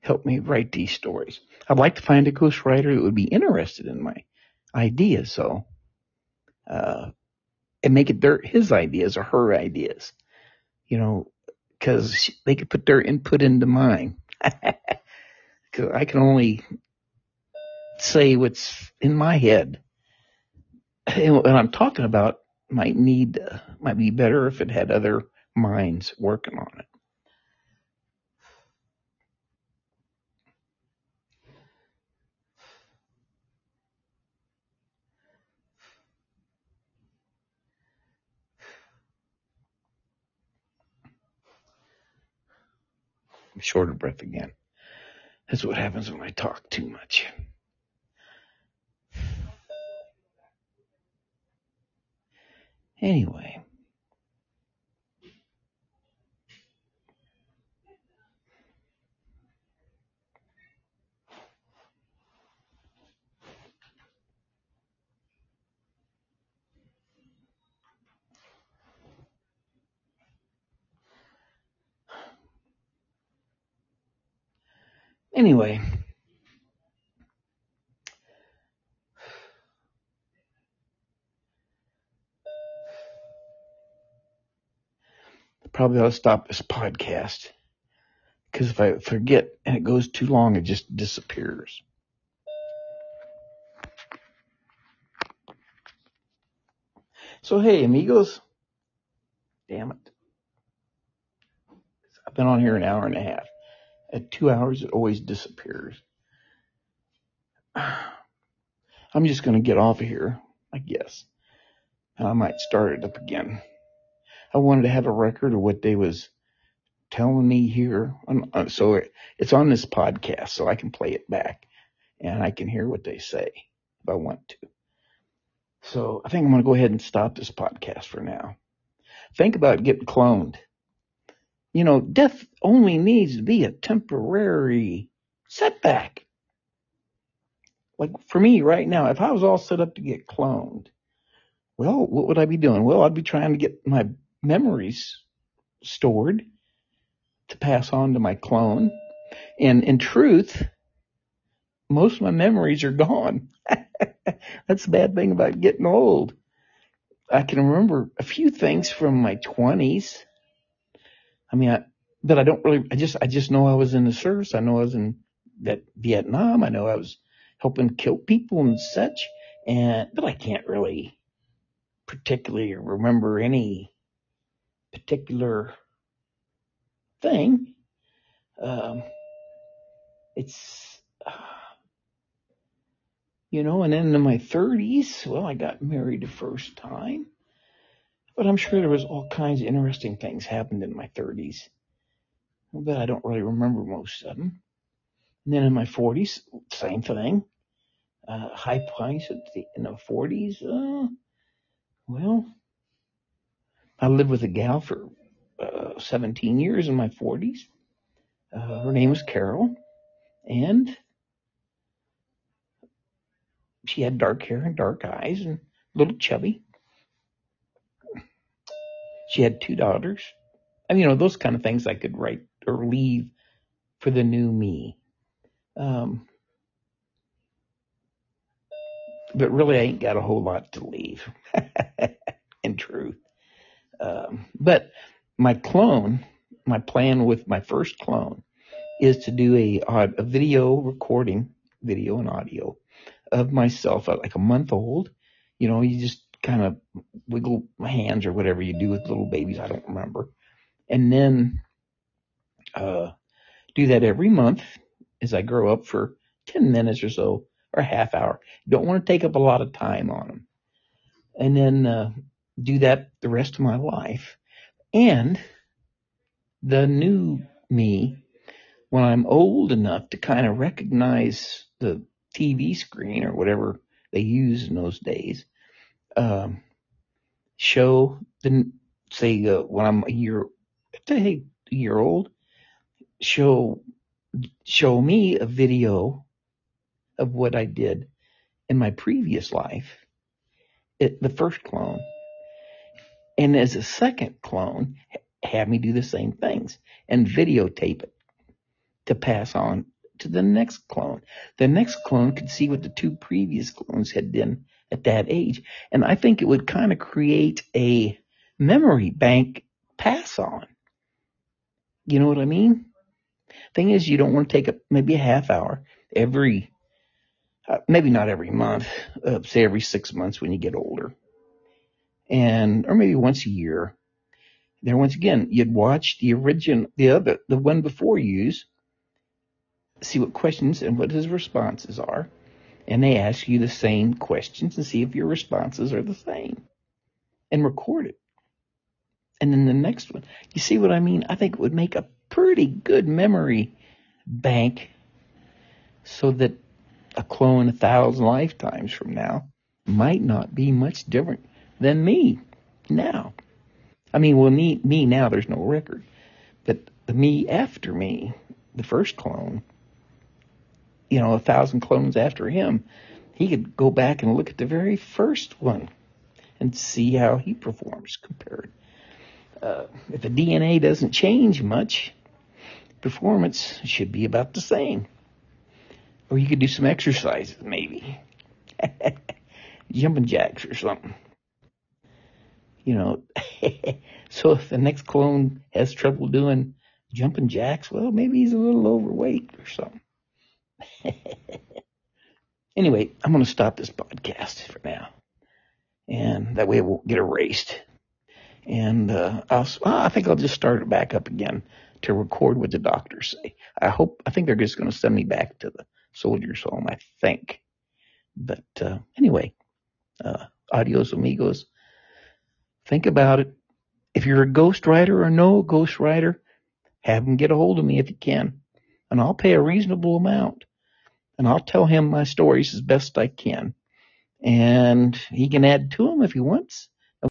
help me write these stories. I'd like to find a ghostwriter that would be interested in my ideas, and make it his ideas or her ideas, you know, because they could put their input into mine. Because I can only say what's in my head, and what I'm talking about might be better if it had other minds working on it. I'm short of breath again. That's what happens when I talk too much. Anyway, probably ought to stop this podcast, because if I forget and it goes too long, it just disappears. So, hey, amigos. Damn it. I've been on here an hour and a half. At 2 hours, it always disappears. I'm just going to get off of here, I guess. and I might start it up again. I wanted to have a record of what they was telling me here. So it's on this podcast, so I can play it back, and I can hear what they say if I want to. So I think I'm going to go ahead and stop this podcast for now. Think about getting cloned. You know, death only needs to be a temporary setback. Like for me right now, if I was all set up to get cloned, well, what would I be doing? Well, I'd be trying to get my memories stored to pass on to my clone. And in truth, most of my memories are gone. That's the bad thing about getting old. I can remember a few things from my 20s. I mean, but I don't really, I just know I was in the service. I know I was in Vietnam. I know I was helping kill people and such. But I can't really particularly remember any particular thing. You know, and then in my 30s, well, I got married the first time. But I'm sure there was all kinds of interesting things happened in my 30s. But I don't really remember most of them. And then in my 40s, same thing. High points in the 40s. Well, I lived with a gal for 17 years in my 40s. Her name was Carol. And she had dark hair and dark eyes and a little chubby. She had 2 daughters. I mean, you know, those kind of things I could write or leave for the new me. But really, I ain't got a whole lot to leave, in truth. But my clone, my plan with my first clone, is to do a video recording, video and audio, of myself at like a month old. You know, you just kind of wiggle my hands or whatever you do with little babies. I don't remember. And then do that every month as I grow up for 10 minutes or so, or a half hour. Don't want to take up a lot of time on them. And then do that the rest of my life. And the new me, when I'm old enough to kind of recognize the TV screen or whatever they use in those days, show the, say, when I'm a year old, show me a video of what I did in my previous life, the first clone. And as a second clone, have me do the same things and videotape it to pass on to the next clone. The next clone could see what the 2 previous clones had done at that age. And I think it would kind of create a memory bank pass on. You know what I mean? Thing is, you don't want to take up maybe a half hour every, maybe not every month, say every 6 months when you get older. Or maybe once a year. There, once again, you'd watch the one before you's, see what questions and what his responses are. And they ask you the same questions and see if your responses are the same. And record it. And then the next one. You see what I mean? I think it would make a pretty good memory bank so that a clone 1,000 lifetimes from now might not be much different than me now. I mean, well, me now, there's no record. But the me after me, the first clone, you know, 1,000 clones after him, he could go back and look at the very first one and see how he performs compared. If the DNA doesn't change much, performance should be about the same. Or you could do some exercises, maybe. Jumping jacks or something. You know, so if the next clone has trouble doing jumping jacks, well, maybe he's a little overweight or something. Anyway, I'm going to stop this podcast for now, and that way it won't get erased. And I think I'll just start it back up again to record what the doctors say. I think they're just going to send me back to the Soldiers Home, I think. But anyway, adios amigos. Think about it. If you're a ghostwriter or no ghostwriter, have him get a hold of me if he can. And I'll pay a reasonable amount. And I'll tell him my stories as best I can. And he can add to them if he wants.